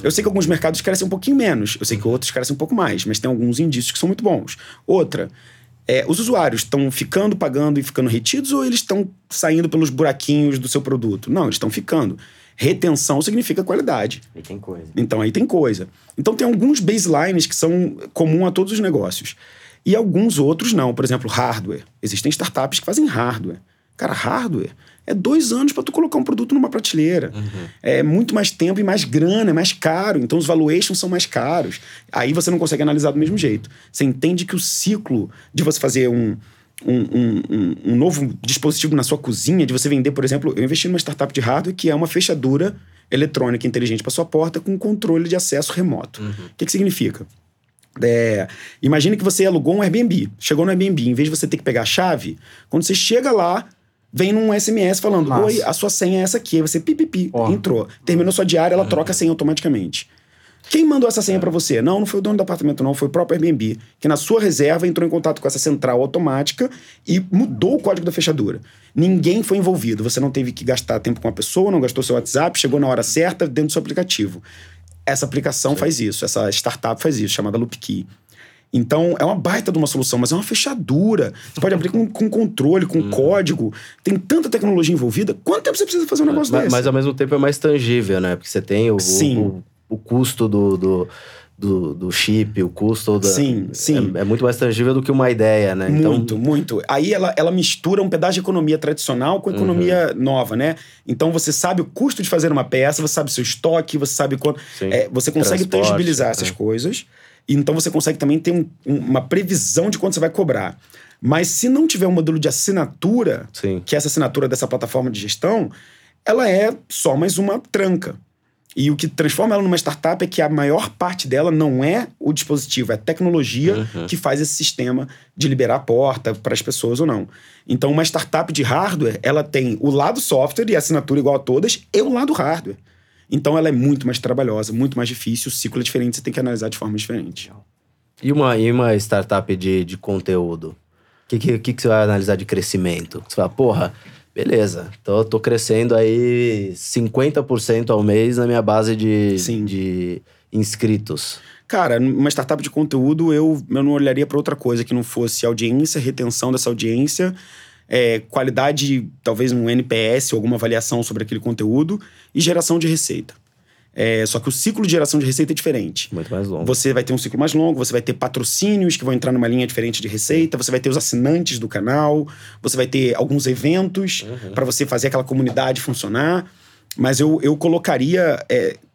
Eu sei que alguns mercados crescem um pouquinho menos, eu sei que outros crescem um pouco mais, mas tem alguns indícios que são muito bons. Outra, os usuários estão ficando, pagando e ficando retidos ou eles estão saindo pelos buraquinhos do seu produto? Não, eles estão ficando. Retenção significa qualidade. Aí tem coisa. Então tem alguns baselines que são comum a todos os negócios. E alguns outros não. Por exemplo, hardware. Existem startups que fazem hardware. Cara, hardware é 2 anos para tu colocar um produto numa prateleira. É muito mais tempo e mais grana, é mais caro. Então os valuations são mais caros. Aí você não consegue analisar do mesmo jeito. Você entende que o ciclo de você fazer um novo dispositivo na sua cozinha, de você vender, por exemplo, eu investi numa startup de hardware que é uma fechadura eletrônica inteligente para sua porta com controle de acesso remoto. O que significa? Imagina que você alugou um Airbnb, chegou no Airbnb, em vez de você ter que pegar a chave, quando você chega lá, vem num SMS falando, oi, a sua senha é essa aqui, aí você pipipi, entrou, terminou sua diária, ela troca a senha automaticamente. Quem mandou essa senha pra você? Não foi o dono do apartamento, não. Foi o próprio Airbnb, que na sua reserva entrou em contato com essa central automática e mudou o código da fechadura. Ninguém foi envolvido. Você não teve que gastar tempo com a pessoa, não gastou seu WhatsApp, chegou na hora certa dentro do seu aplicativo. Essa aplicação faz isso. Essa startup faz isso, chamada Loopkey. Então, é uma baita de uma solução, mas é uma fechadura. Você pode abrir com controle, com código. Tem tanta tecnologia envolvida. Quanto tempo você precisa fazer um negócio desse? Mas, ao mesmo tempo, é mais tangível, né? Porque você tem o custo do chip, o custo da... Sim. É muito mais tangível do que uma ideia, né? Muito. Aí ela mistura um pedaço de economia tradicional com economia nova, né? Então você sabe o custo de fazer uma peça, você sabe o seu estoque, você sabe quanto... você consegue tangibilizar essas coisas. Então você consegue também ter uma previsão de quanto você vai cobrar. Mas se não tiver um modelo de assinatura, que é essa assinatura dessa plataforma de gestão, ela é só mais uma tranca. E o que transforma ela numa startup é que a maior parte dela não é o dispositivo, é a tecnologia que faz esse sistema de liberar a porta para as pessoas ou não. Então, uma startup de hardware, ela tem o lado software e a assinatura igual a todas e o lado hardware. Então, ela é muito mais trabalhosa, muito mais difícil, o ciclo é diferente, você tem que analisar de forma diferente. E uma startup de conteúdo? O que você vai analisar de crescimento? Você fala, porra... Beleza, então eu tô crescendo aí 50% ao mês na minha base de inscritos. Cara, numa startup de conteúdo, eu não olharia para outra coisa que não fosse audiência, retenção dessa audiência, qualidade, talvez um NPS, alguma avaliação sobre aquele conteúdo e geração de receita. Só que o ciclo de geração de receita é diferente. Muito mais longo. Você vai ter um ciclo mais longo, você vai ter patrocínios que vão entrar numa linha diferente de receita, você vai ter os assinantes do canal, você vai ter alguns eventos para você fazer aquela comunidade funcionar. Mas eu colocaria,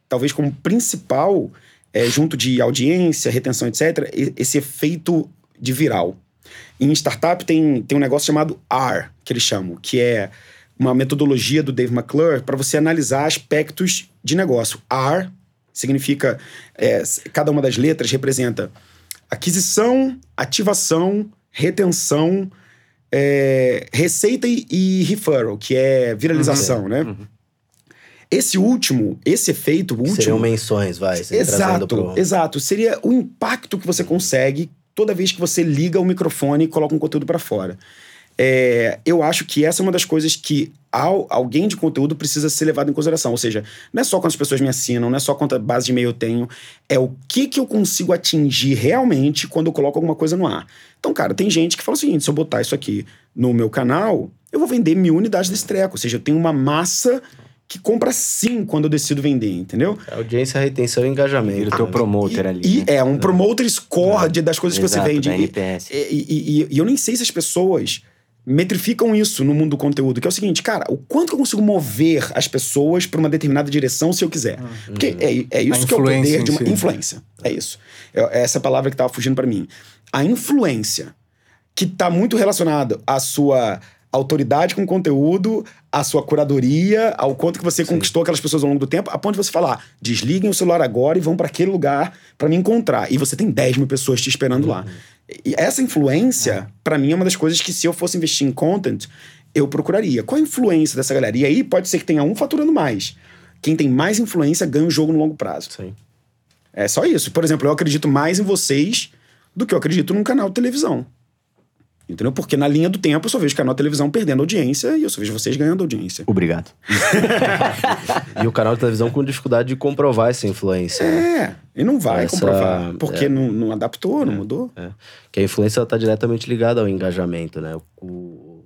talvez como principal, junto de audiência, retenção, etc., esse efeito de viral. Em startup tem um negócio chamado R, que eles chamam, que é uma metodologia do Dave McClure para você analisar aspectos de negócio. R significa... cada uma das letras representa aquisição, ativação, retenção, receita e referral, que é viralização, né? Uhum. Esse efeito último... Seriam menções, vai. Exato. Seria o impacto que você consegue toda vez que você liga o microfone e coloca um conteúdo para fora. Eu acho que essa é uma das coisas que alguém de conteúdo precisa ser levado em consideração. Ou seja, não é só quantas pessoas me assinam, não é só quanta base de e-mail eu tenho. É o que eu consigo atingir realmente quando eu coloco alguma coisa no ar. Então, cara, tem gente que fala o seguinte: se eu botar isso aqui no meu canal, eu vou vender 1000 unidades desse treco. Ou seja, eu tenho uma massa... que compra sim quando eu decido vender, entendeu? A audiência, a retenção e o engajamento. O teu promoter ali. E né? É um promoter score das coisas que você vende. E eu nem sei se as pessoas metrificam isso no mundo do conteúdo, que é o seguinte, cara, o quanto que eu consigo mover as pessoas para uma determinada direção se eu quiser. Porque é isso que é o poder de uma influência. É isso. Essa palavra que estava fugindo para mim. A influência, que está muito relacionada à sua... autoridade com conteúdo, a sua curadoria, ao quanto que você conquistou aquelas pessoas ao longo do tempo, a ponto de você falar, desliguem o celular agora e vão para aquele lugar para me encontrar. E você tem 10 mil pessoas te esperando lá. E essa influência, para mim, é uma das coisas que, se eu fosse investir em content, eu procuraria. Qual a influência dessa galera? E aí pode ser que tenha um faturando mais. Quem tem mais influência ganha o jogo no longo prazo. Sim. É só isso. Por exemplo, eu acredito mais em vocês do que eu acredito num canal de televisão. Entendeu? Porque na linha do tempo eu só vejo o canal de televisão perdendo audiência e eu só vejo vocês ganhando audiência. Obrigado. E o canal de televisão com dificuldade de comprovar essa influência. E não vai comprovar. Porque não adaptou, não mudou. Que a influência está diretamente ligada ao engajamento, né?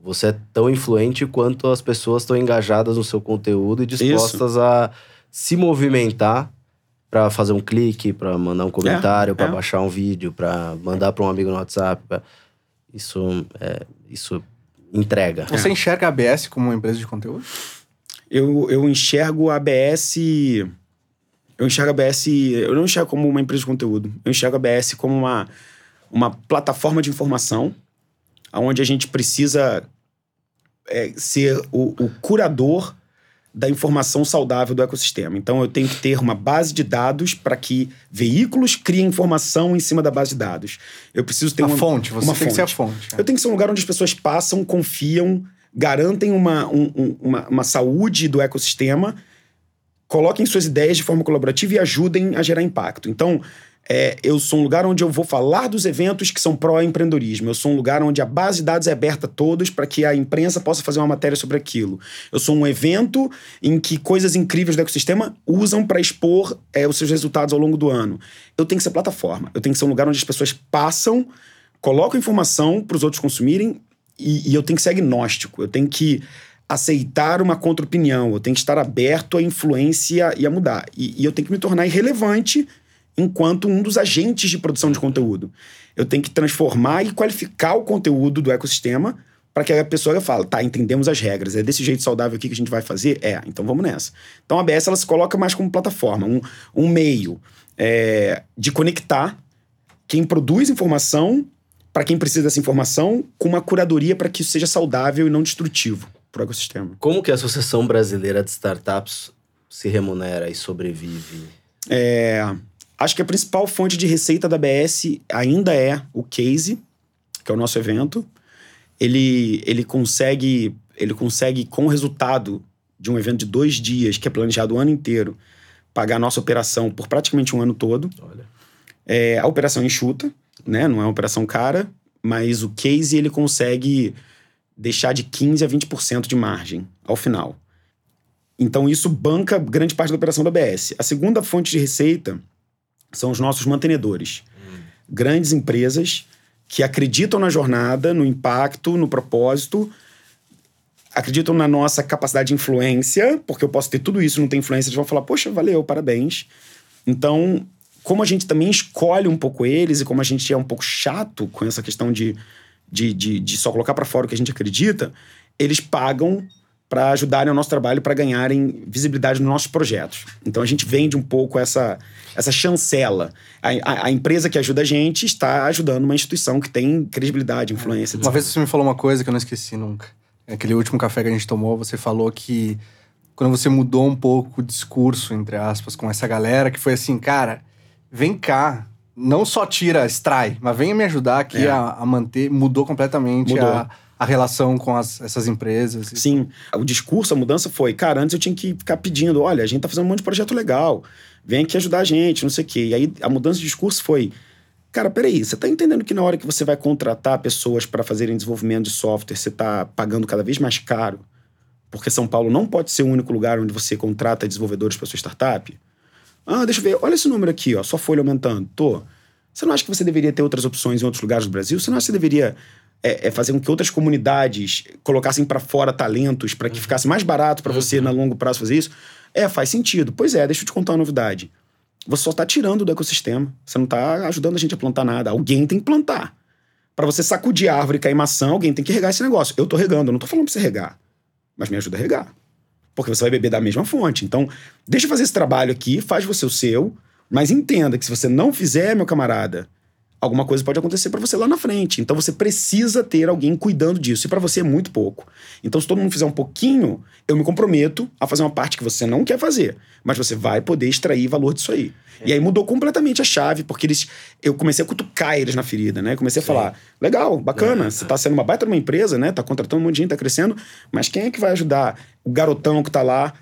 Você é tão influente quanto as pessoas estão engajadas no seu conteúdo e dispostas a se movimentar para fazer um clique, para mandar um comentário, para baixar um vídeo, para mandar para um amigo no WhatsApp. Isso entrega. Você enxerga a ABS como uma empresa de conteúdo? Eu não enxergo como uma empresa de conteúdo. Eu enxergo a ABS como uma plataforma de informação onde a gente precisa ser o curador da informação saudável do ecossistema. Então, eu tenho que ter uma base de dados para que veículos criem informação em cima da base de dados. Eu preciso ter uma fonte. Que ser a fonte. Eu tenho que ser um lugar onde as pessoas passam, confiam, garantem uma saúde do ecossistema, coloquem suas ideias de forma colaborativa e ajudem a gerar impacto. Então, eu sou um lugar onde eu vou falar dos eventos que são pró-empreendedorismo. Eu sou um lugar onde a base de dados é aberta a todos para que a imprensa possa fazer uma matéria sobre aquilo. Eu sou um evento em que coisas incríveis do ecossistema usam para expor os seus resultados ao longo do ano. Eu tenho que ser plataforma. Eu tenho que ser um lugar onde as pessoas passam, colocam informação para os outros consumirem e eu tenho que ser agnóstico. Eu tenho que aceitar uma contra-opinião. Eu tenho que estar aberto à influência e a mudar. E eu tenho que me tornar irrelevante enquanto um dos agentes de produção de conteúdo. Eu tenho que transformar e qualificar o conteúdo do ecossistema para que a pessoa fale, tá, entendemos as regras, é desse jeito saudável aqui que a gente vai fazer? Então vamos nessa. Então a ABS ela se coloca mais como plataforma, um meio de conectar quem produz informação para quem precisa dessa informação com uma curadoria para que isso seja saudável e não destrutivo para o ecossistema. Como que a Associação Brasileira de Startups se remunera e sobrevive? Acho que a principal fonte de receita da ABS ainda é o Case, que é o nosso evento. Ele consegue, com o resultado de um evento de 2 dias, que é planejado o ano inteiro, pagar a nossa operação por praticamente um ano todo. Olha. A operação enxuta, né? Não é uma operação cara, mas o Case ele consegue deixar de 15% a 20% de margem ao final. Então isso banca grande parte da operação da ABS. A segunda fonte de receita são os nossos mantenedores. Grandes empresas que acreditam na jornada, no impacto, no propósito, acreditam na nossa capacidade de influência, porque eu posso ter tudo isso, não tem influência, eles vão falar, poxa, valeu, parabéns. Então, como a gente também escolhe um pouco eles e como a gente é um pouco chato com essa questão de só colocar para fora o que a gente acredita, eles pagam para ajudarem o nosso trabalho, para ganharem visibilidade nos nossos projetos. Então, a gente vende um pouco essa chancela. A empresa que ajuda a gente está ajudando uma instituição que tem credibilidade, influência. Uma vez você me falou uma coisa que eu não esqueci nunca. Aquele último café que a gente tomou, você falou que quando você mudou um pouco o discurso, entre aspas, com essa galera, que foi assim, cara, vem cá, não só tira, extrai, mas venha me ajudar aqui a manter. Mudou completamente a relação com essas empresas. Sim. O discurso, a mudança foi, cara, antes eu tinha que ficar pedindo, olha, a gente tá fazendo um monte de projeto legal, vem aqui ajudar a gente, não sei o quê. E aí a mudança de discurso foi, cara, peraí, você tá entendendo que na hora que você vai contratar pessoas para fazerem desenvolvimento de software, você tá pagando cada vez mais caro? Porque São Paulo não pode ser o único lugar onde você contrata desenvolvedores para sua startup? Ah, deixa eu ver, olha esse número aqui, ó, sua folha aumentando. Você não acha que você deveria ter outras opções em outros lugares do Brasil? Você não acha que você deveria... fazer com que outras comunidades colocassem pra fora talentos pra que ficasse mais barato pra você na longo prazo fazer isso? Faz sentido. Pois é, deixa eu te contar uma novidade. Você só tá tirando do ecossistema. Você não tá ajudando a gente a plantar nada. Alguém tem que plantar. Pra você sacudir a árvore e cair maçã, alguém tem que regar esse negócio. Eu tô regando, eu não tô falando pra você regar. Mas me ajuda a regar. Porque você vai beber da mesma fonte. Então, deixa eu fazer esse trabalho aqui, faz você o seu, mas entenda que se você não fizer, meu camarada... alguma coisa pode acontecer para você lá na frente. Então, você precisa ter alguém cuidando disso. E para você é muito pouco. Então, se todo mundo fizer um pouquinho, eu me comprometo a fazer uma parte que você não quer fazer. Mas você vai poder extrair valor disso aí. E aí, mudou completamente a chave, porque eu comecei a cutucar eles na ferida, né? Comecei a falar, legal, bacana, você tá sendo uma baita de uma empresa, né? Tá contratando um monte de gente, tá crescendo. Mas quem é que vai ajudar o garotão que tá lá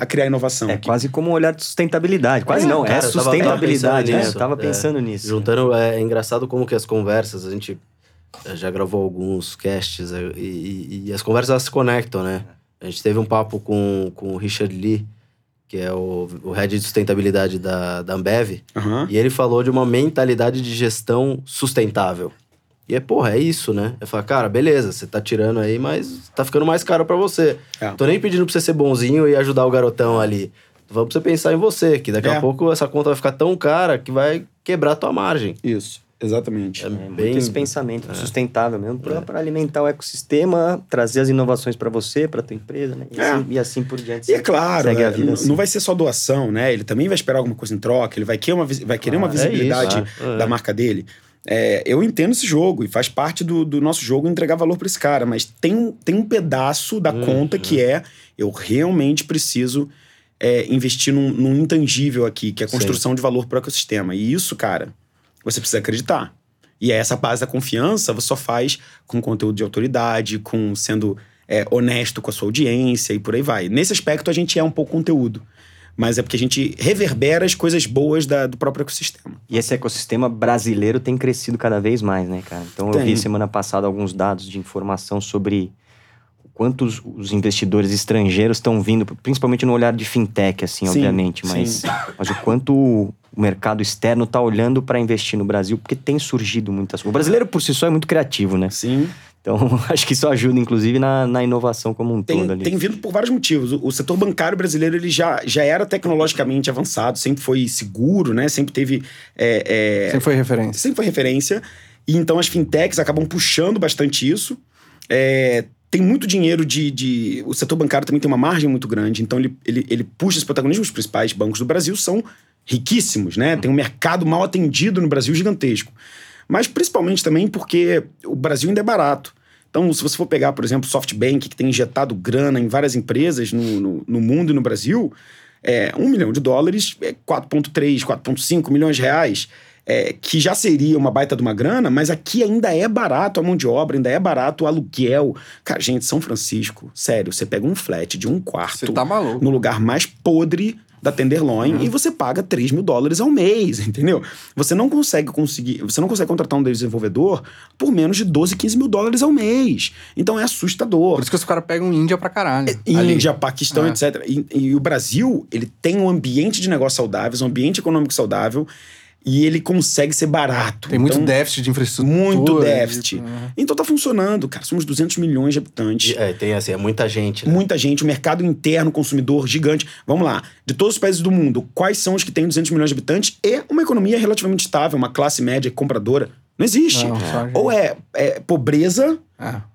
a criar inovação? É quase como um olhar de sustentabilidade. Quase não, cara, é sustentabilidade. Eu tava pensando nisso. Juntando, é engraçado como que as conversas, a gente já gravou alguns casts e as conversas elas se conectam, né? A gente teve um papo com o Richard Lee, que é o head de sustentabilidade da Ambev, e ele falou de uma mentalidade de gestão sustentável. E é isso, né? É falar, cara, beleza, você tá tirando aí, mas tá ficando mais caro pra você. Tô nem pedindo pra você ser bonzinho e ajudar o garotão ali. Vamos pra você pensar em você, que daqui a pouco essa conta vai ficar tão cara que vai quebrar a tua margem. Isso, exatamente. Bem esse pensamento sustentável mesmo, pra alimentar o ecossistema, trazer as inovações pra você, pra tua empresa, né? E assim por diante. E é claro, segue a vida assim. Não vai ser só doação, né? Ele também vai esperar alguma coisa em troca, ele vai querer uma visibilidade da marca dele. Eu entendo esse jogo e faz parte do nosso jogo entregar valor para esse cara, mas tem um pedaço da conta que eu realmente preciso investir num intangível aqui, que é a construção de valor para o ecossistema. E isso, cara, você precisa acreditar. E essa base da confiança você só faz com conteúdo de autoridade, com sendo honesto com a sua audiência e por aí vai. Nesse aspecto, a gente é um pouco conteúdo. Mas é porque a gente reverbera as coisas boas do próprio ecossistema. E esse ecossistema brasileiro tem crescido cada vez mais, né, cara? Então eu vi semana passada alguns dados de informação sobre o quanto os investidores estrangeiros estão vindo, principalmente no olhar de fintech, assim, obviamente. Mas o quanto o mercado externo está olhando para investir no Brasil, porque tem surgido muitas coisas. O brasileiro, por si só, é muito criativo, né? Sim. Então, acho que isso ajuda, inclusive, na inovação como um todo ali. Tem vindo por vários motivos. O setor bancário brasileiro ele já era tecnologicamente avançado, sempre foi seguro, né? Sempre teve... Sempre foi referência. E então as fintechs acabam puxando bastante isso. Tem muito dinheiro O setor bancário também tem uma margem muito grande. Então, ele puxa esse protagonismo. Os principais bancos do Brasil são riquíssimos, né? Tem um mercado mal atendido no Brasil gigantesco. Mas principalmente também porque o Brasil ainda é barato. Então, se você for pegar, por exemplo, o SoftBank, que tem injetado grana em várias empresas no mundo e no Brasil, $1 milhão é 4,3, 4,5 milhões de reais, que já seria uma baita de uma grana, mas aqui ainda é barato a mão de obra, ainda é barato o aluguel. Cara, gente, São Francisco, sério, você pega um flat de um quarto no lugar mais podre da Tenderloin, e você paga $3 mil ao mês, entendeu? Você não consegue contratar um desenvolvedor por menos de $12, $15 mil ao mês. Então é assustador. Por isso que os caras pegam Índia pra caralho. Índia, Paquistão, etc. E o Brasil, ele tem um ambiente de negócio saudável, um ambiente econômico saudável, e ele consegue ser barato. Tem muito déficit de infraestrutura. Muito déficit. Então tá funcionando, cara. Somos 200 milhões de habitantes. Tem assim, é muita gente, né? Muita gente. O mercado interno, consumidor, gigante. Vamos lá. De todos os países do mundo, quais são os que têm 200 milhões de habitantes? E uma economia relativamente estável, uma classe média compradora. Não existe. Ou é pobreza,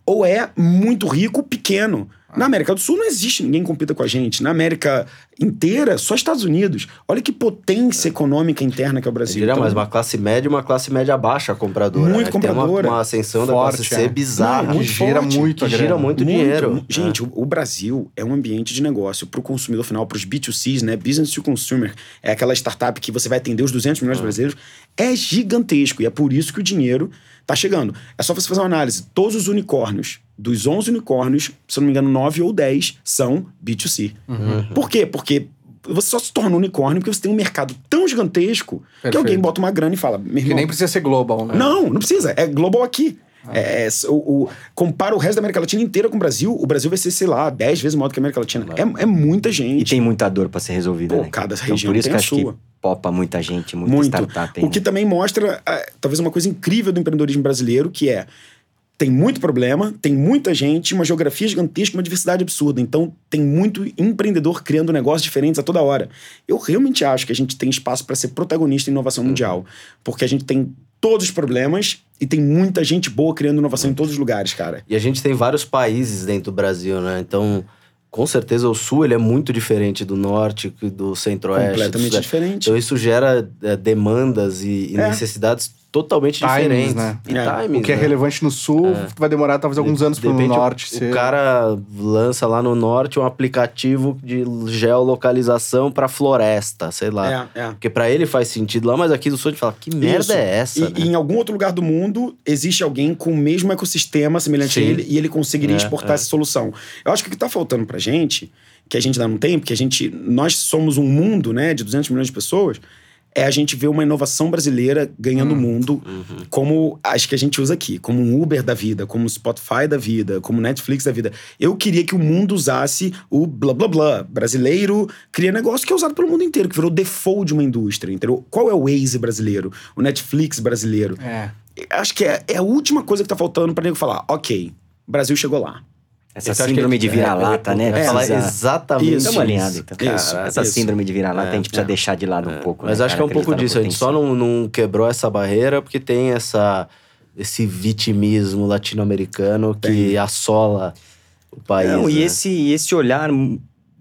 ou é muito rico, pequeno. Na América do Sul não existe ninguém que compita com a gente. Na América inteira, só Estados Unidos. Olha que potência econômica interna que é o Brasil. Então, mas uma classe média e uma classe média baixa compradora. Muito compradora. Tem uma ascensão forte, da classe C bizarra. Não, muito forte, gira muito dinheiro. Gente, o Brasil é um ambiente de negócio para o consumidor final, para os B2Cs, né? Business to Consumer. É aquela startup que você vai atender os 200 milhões de brasileiros. É gigantesco. E é por isso que o dinheiro tá chegando. É só você fazer uma análise. Todos os unicórnios, dos 11 unicórnios, se eu não me engano, 9 ou 10 são B2C. Uhum. Por quê? Porque você só se torna unicórnio porque você tem um mercado tão gigantesco que alguém bota uma grana e fala... Meu irmão, que nem precisa ser global, né? Não precisa. É global aqui. Compara o resto da América Latina inteira com o Brasil vai ser, sei lá, 10 vezes maior do que a América Latina. Claro. É muita gente. E tem muita dor pra ser resolvida, né? Cada região tem a sua. Popa muita gente, muita startup. Hein? O que também mostra, talvez, uma coisa incrível do empreendedorismo brasileiro, que é... Tem muito problema, tem muita gente, uma geografia gigantesca, uma diversidade absurda. Então, tem muito empreendedor criando negócios diferentes a toda hora. Eu realmente acho que a gente tem espaço para ser protagonista em inovação mundial. Porque a gente tem todos os problemas e tem muita gente boa criando inovação em todos os lugares, cara. E a gente tem vários países dentro do Brasil, né? Então... Com certeza o Sul ele é muito diferente do Norte, do Centro-Oeste. Completamente diferente. Então isso gera demandas e necessidades totalmente diferentes. Né? E timings, o que é relevante no Sul vai demorar talvez alguns anos para o Norte. O cara lança lá no Norte um aplicativo de geolocalização para floresta, sei lá. Porque para ele faz sentido lá, mas aqui do Sul a gente fala, que merda é essa? E em algum outro lugar do mundo existe alguém com o mesmo ecossistema semelhante a ele e ele conseguiria exportar essa solução. Eu acho que o que está faltando pra gente, que a gente ainda não tem, porque nós somos um mundo, né, de 200 milhões de pessoas, é a gente ver uma inovação brasileira ganhando o mundo, como as que a gente usa aqui, como um Uber da vida, como um Spotify da vida, como um Netflix da vida. Eu queria que o mundo usasse o blá blá blá. Brasileiro cria negócio que é usado pelo mundo inteiro, que virou default de uma indústria, entendeu? Qual é o Waze brasileiro? O Netflix brasileiro? Acho que é a última coisa que tá faltando pra nego falar, ok, Brasil chegou lá. Essa síndrome de vira-lata, né? Exatamente. Estamos alinhados, então. Essa síndrome de vira-lata a gente precisa deixar de lado um pouco. Mas acho que é um pouco disso. A gente só não quebrou essa barreira porque tem esse vitimismo latino-americano que assola o país. Não, e esse olhar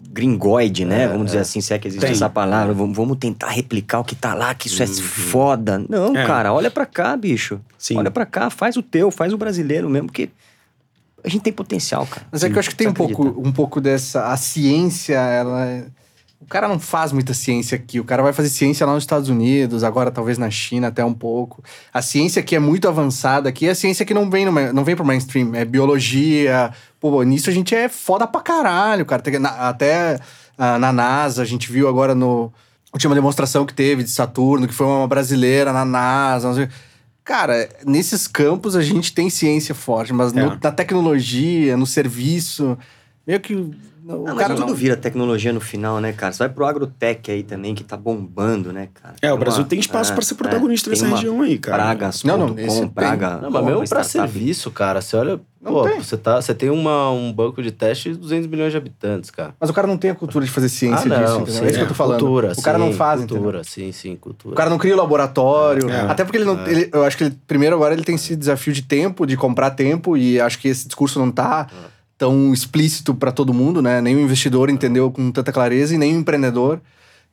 gringoide, né? Vamos dizer assim, se é que existe essa palavra. Vamos tentar replicar o que tá lá, que isso é foda. Não, cara, olha pra cá, bicho. Sim. Olha pra cá, faz o teu, faz o brasileiro mesmo, porque... A gente tem potencial, cara. Mas que eu acho que tem um pouco dessa... A ciência, ela... O cara não faz muita ciência aqui. O cara vai fazer ciência lá nos Estados Unidos, agora talvez na China até um pouco. A ciência que é muito avançada aqui é a ciência que não vem pro mainstream. É biologia. Pô, nisso a gente é foda pra caralho, cara. Até na NASA, a gente viu agora no... Última demonstração que teve de Saturno, que foi uma brasileira na NASA, não sei... Cara, nesses campos a gente tem ciência forte, mas na tecnologia, no serviço, meio que... Tudo vira tecnologia no final, né, cara? Você vai pro agrotech aí também, que tá bombando, né, cara? O Brasil tem espaço pra ser protagonista nessa região aí, cara. Não, mas mesmo pra serviço, cara, você olha... Você tem um banco de teste de 200 milhões de habitantes, cara. Mas o cara não tem a cultura de fazer ciência disso, entendeu? É isso que eu tô falando. Cultura, o cara não faz, cultura, entendeu? Sim, cultura. O cara não cria o laboratório. Até porque ele não... eu acho que primeiro agora ele tem esse desafio de tempo, de comprar tempo, e acho que esse discurso não tá... tão explícito para todo mundo, né? Nem o investidor entendeu com tanta clareza e nem o empreendedor.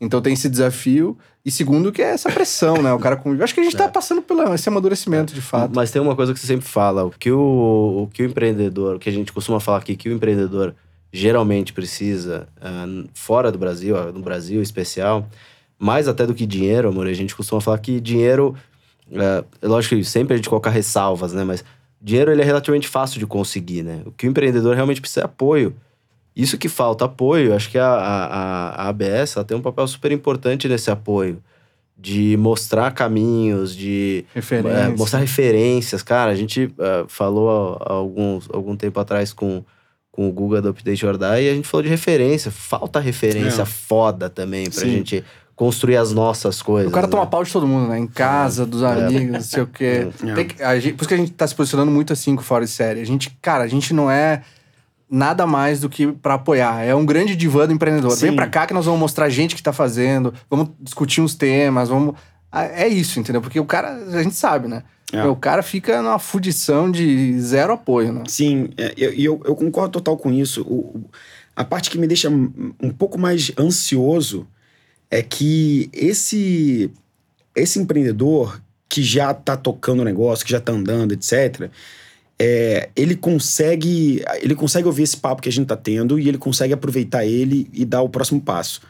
Então tem esse desafio. E segundo, que é essa pressão, né? O cara convive. Acho que a gente tá passando por esse amadurecimento, de fato. Mas tem uma coisa que você sempre fala. O que o empreendedor... O que a gente costuma falar aqui, que o empreendedor geralmente precisa, fora do Brasil, no Brasil em especial, mais até do que dinheiro, amor. A gente costuma falar que dinheiro... lógico que sempre a gente coloca ressalvas, né? Mas... Dinheiro ele é relativamente fácil de conseguir, né? O que o empreendedor realmente precisa é apoio. Isso que falta, apoio. Acho que a ABS ela tem um papel super importante nesse apoio. De mostrar caminhos, de mostrar referências. Cara, a gente falou algum tempo atrás com o Guga do Update Your Day e a gente falou de referência. Falta referência foda também pra gente... construir as nossas coisas. O cara toma pau de todo mundo, né? Em casa, dos amigos, não sei o quê. Por isso que a gente tá se posicionando muito assim com o Fora de Série. A gente não é nada mais do que pra apoiar. É um grande divã do empreendedor. Sim. Vem pra cá que nós vamos mostrar a gente que tá fazendo, vamos discutir uns temas, vamos... É isso, entendeu? Porque o cara, a gente sabe, né? É. O cara fica numa fudição de zero apoio, né? Sim, eu concordo total com isso. A parte que me deixa um pouco mais ansioso é que esse empreendedor que já está tocando o negócio, que já está andando, etc., ele consegue ouvir esse papo que a gente está tendo e ele consegue aproveitar ele e dar o próximo passo.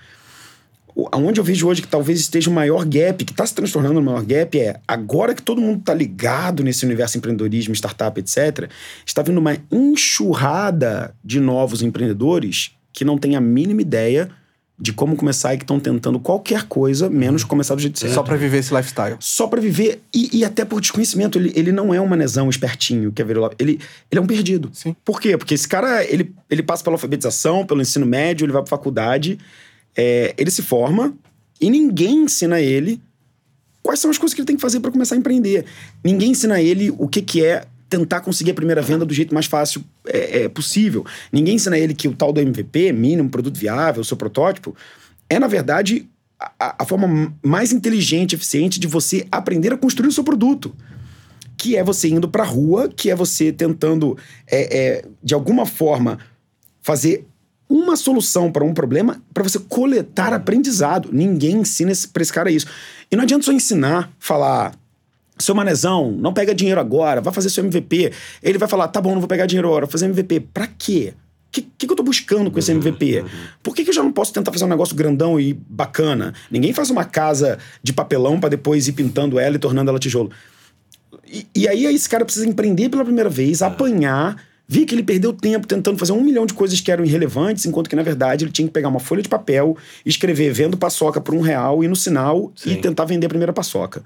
Onde eu vejo hoje que talvez esteja o maior gap, que está se transtornando no maior gap, agora que todo mundo está ligado nesse universo empreendedorismo, startup, etc., está vindo uma enxurrada de novos empreendedores que não têm a mínima ideia de como começar e que estão tentando qualquer coisa, menos começar do jeito certo. Só para viver esse lifestyle. Só para viver, e até por desconhecimento, ele não é um manezão espertinho, que é ele é um perdido. Sim. Por quê? Porque esse cara, ele passa pela alfabetização, pelo ensino médio, ele vai para faculdade... ele se forma e ninguém ensina ele quais são as coisas que ele tem que fazer para começar a empreender. Ninguém ensina ele o que é tentar conseguir a primeira venda do jeito mais fácil possível. Ninguém ensina ele que o tal do MVP, mínimo produto viável, seu protótipo, é, na verdade, a forma mais inteligente e eficiente de você aprender a construir o seu produto. Que é você indo para a rua, que é você tentando, de alguma forma, fazer... uma solução para um problema para você coletar aprendizado. Ninguém ensina para esse cara isso. E não adianta só ensinar, falar... Seu manezão, não pega dinheiro agora, vai fazer seu MVP. Ele vai falar, tá bom, não vou pegar dinheiro agora, vou fazer MVP. Pra quê? O que eu tô buscando com esse MVP? Por que eu já não posso tentar fazer um negócio grandão e bacana? Ninguém faz uma casa de papelão para depois ir pintando ela e tornando ela tijolo. E aí esse cara precisa empreender pela primeira vez, apanhar... Vi que ele perdeu tempo tentando fazer 1 milhão de coisas que eram irrelevantes, enquanto que, na verdade, ele tinha que pegar uma folha de papel, escrever vendo paçoca por R$1, ir no sinal Sim. e tentar vender a primeira paçoca.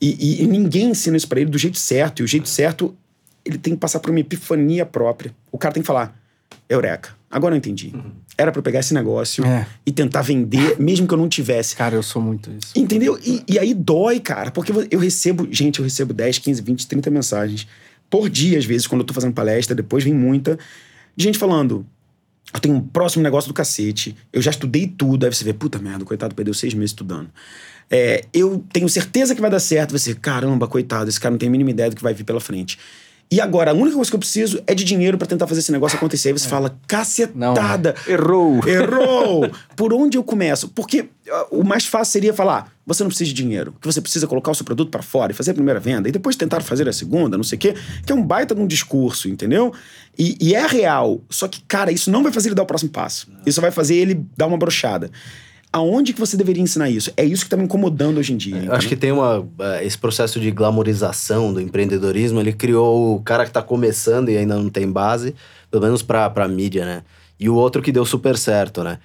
E ninguém ensina isso pra ele do jeito certo. E o jeito certo, ele tem que passar por uma epifania própria. O cara tem que falar, eureka, agora eu entendi. Era pra eu pegar esse negócio e tentar vender, mesmo que eu não tivesse. Cara, eu sou muito isso. Entendeu? E aí dói, cara, porque eu recebo 10, 15, 20, 30 mensagens por dia, às vezes, quando eu tô fazendo palestra, depois vem muita, de gente falando, eu tenho um próximo negócio do cacete, eu já estudei tudo, aí você vê, puta merda, coitado, perdeu 6 meses estudando. Eu tenho certeza que vai dar certo, você, caramba, coitado, esse cara não tem a mínima ideia do que vai vir pela frente. E agora, a única coisa que eu preciso é de dinheiro pra tentar fazer esse negócio acontecer. Aí você fala, cacetada. Não, errou. Por onde eu começo? Porque o mais fácil seria falar, você não precisa de dinheiro, que você precisa colocar o seu produto pra fora e fazer a primeira venda, e depois tentar fazer a segunda, não sei o quê, que é um baita de um discurso, entendeu? E é real. Só que, cara, isso não vai fazer ele dar o próximo passo. Isso vai fazer ele dar uma brochada. Aonde que você deveria ensinar isso? É isso que tá me incomodando hoje em dia. Eu acho que tem esse processo de glamorização do empreendedorismo, ele criou o cara que tá começando e ainda não tem base, pelo menos pra mídia, né? E o outro que deu super certo, né?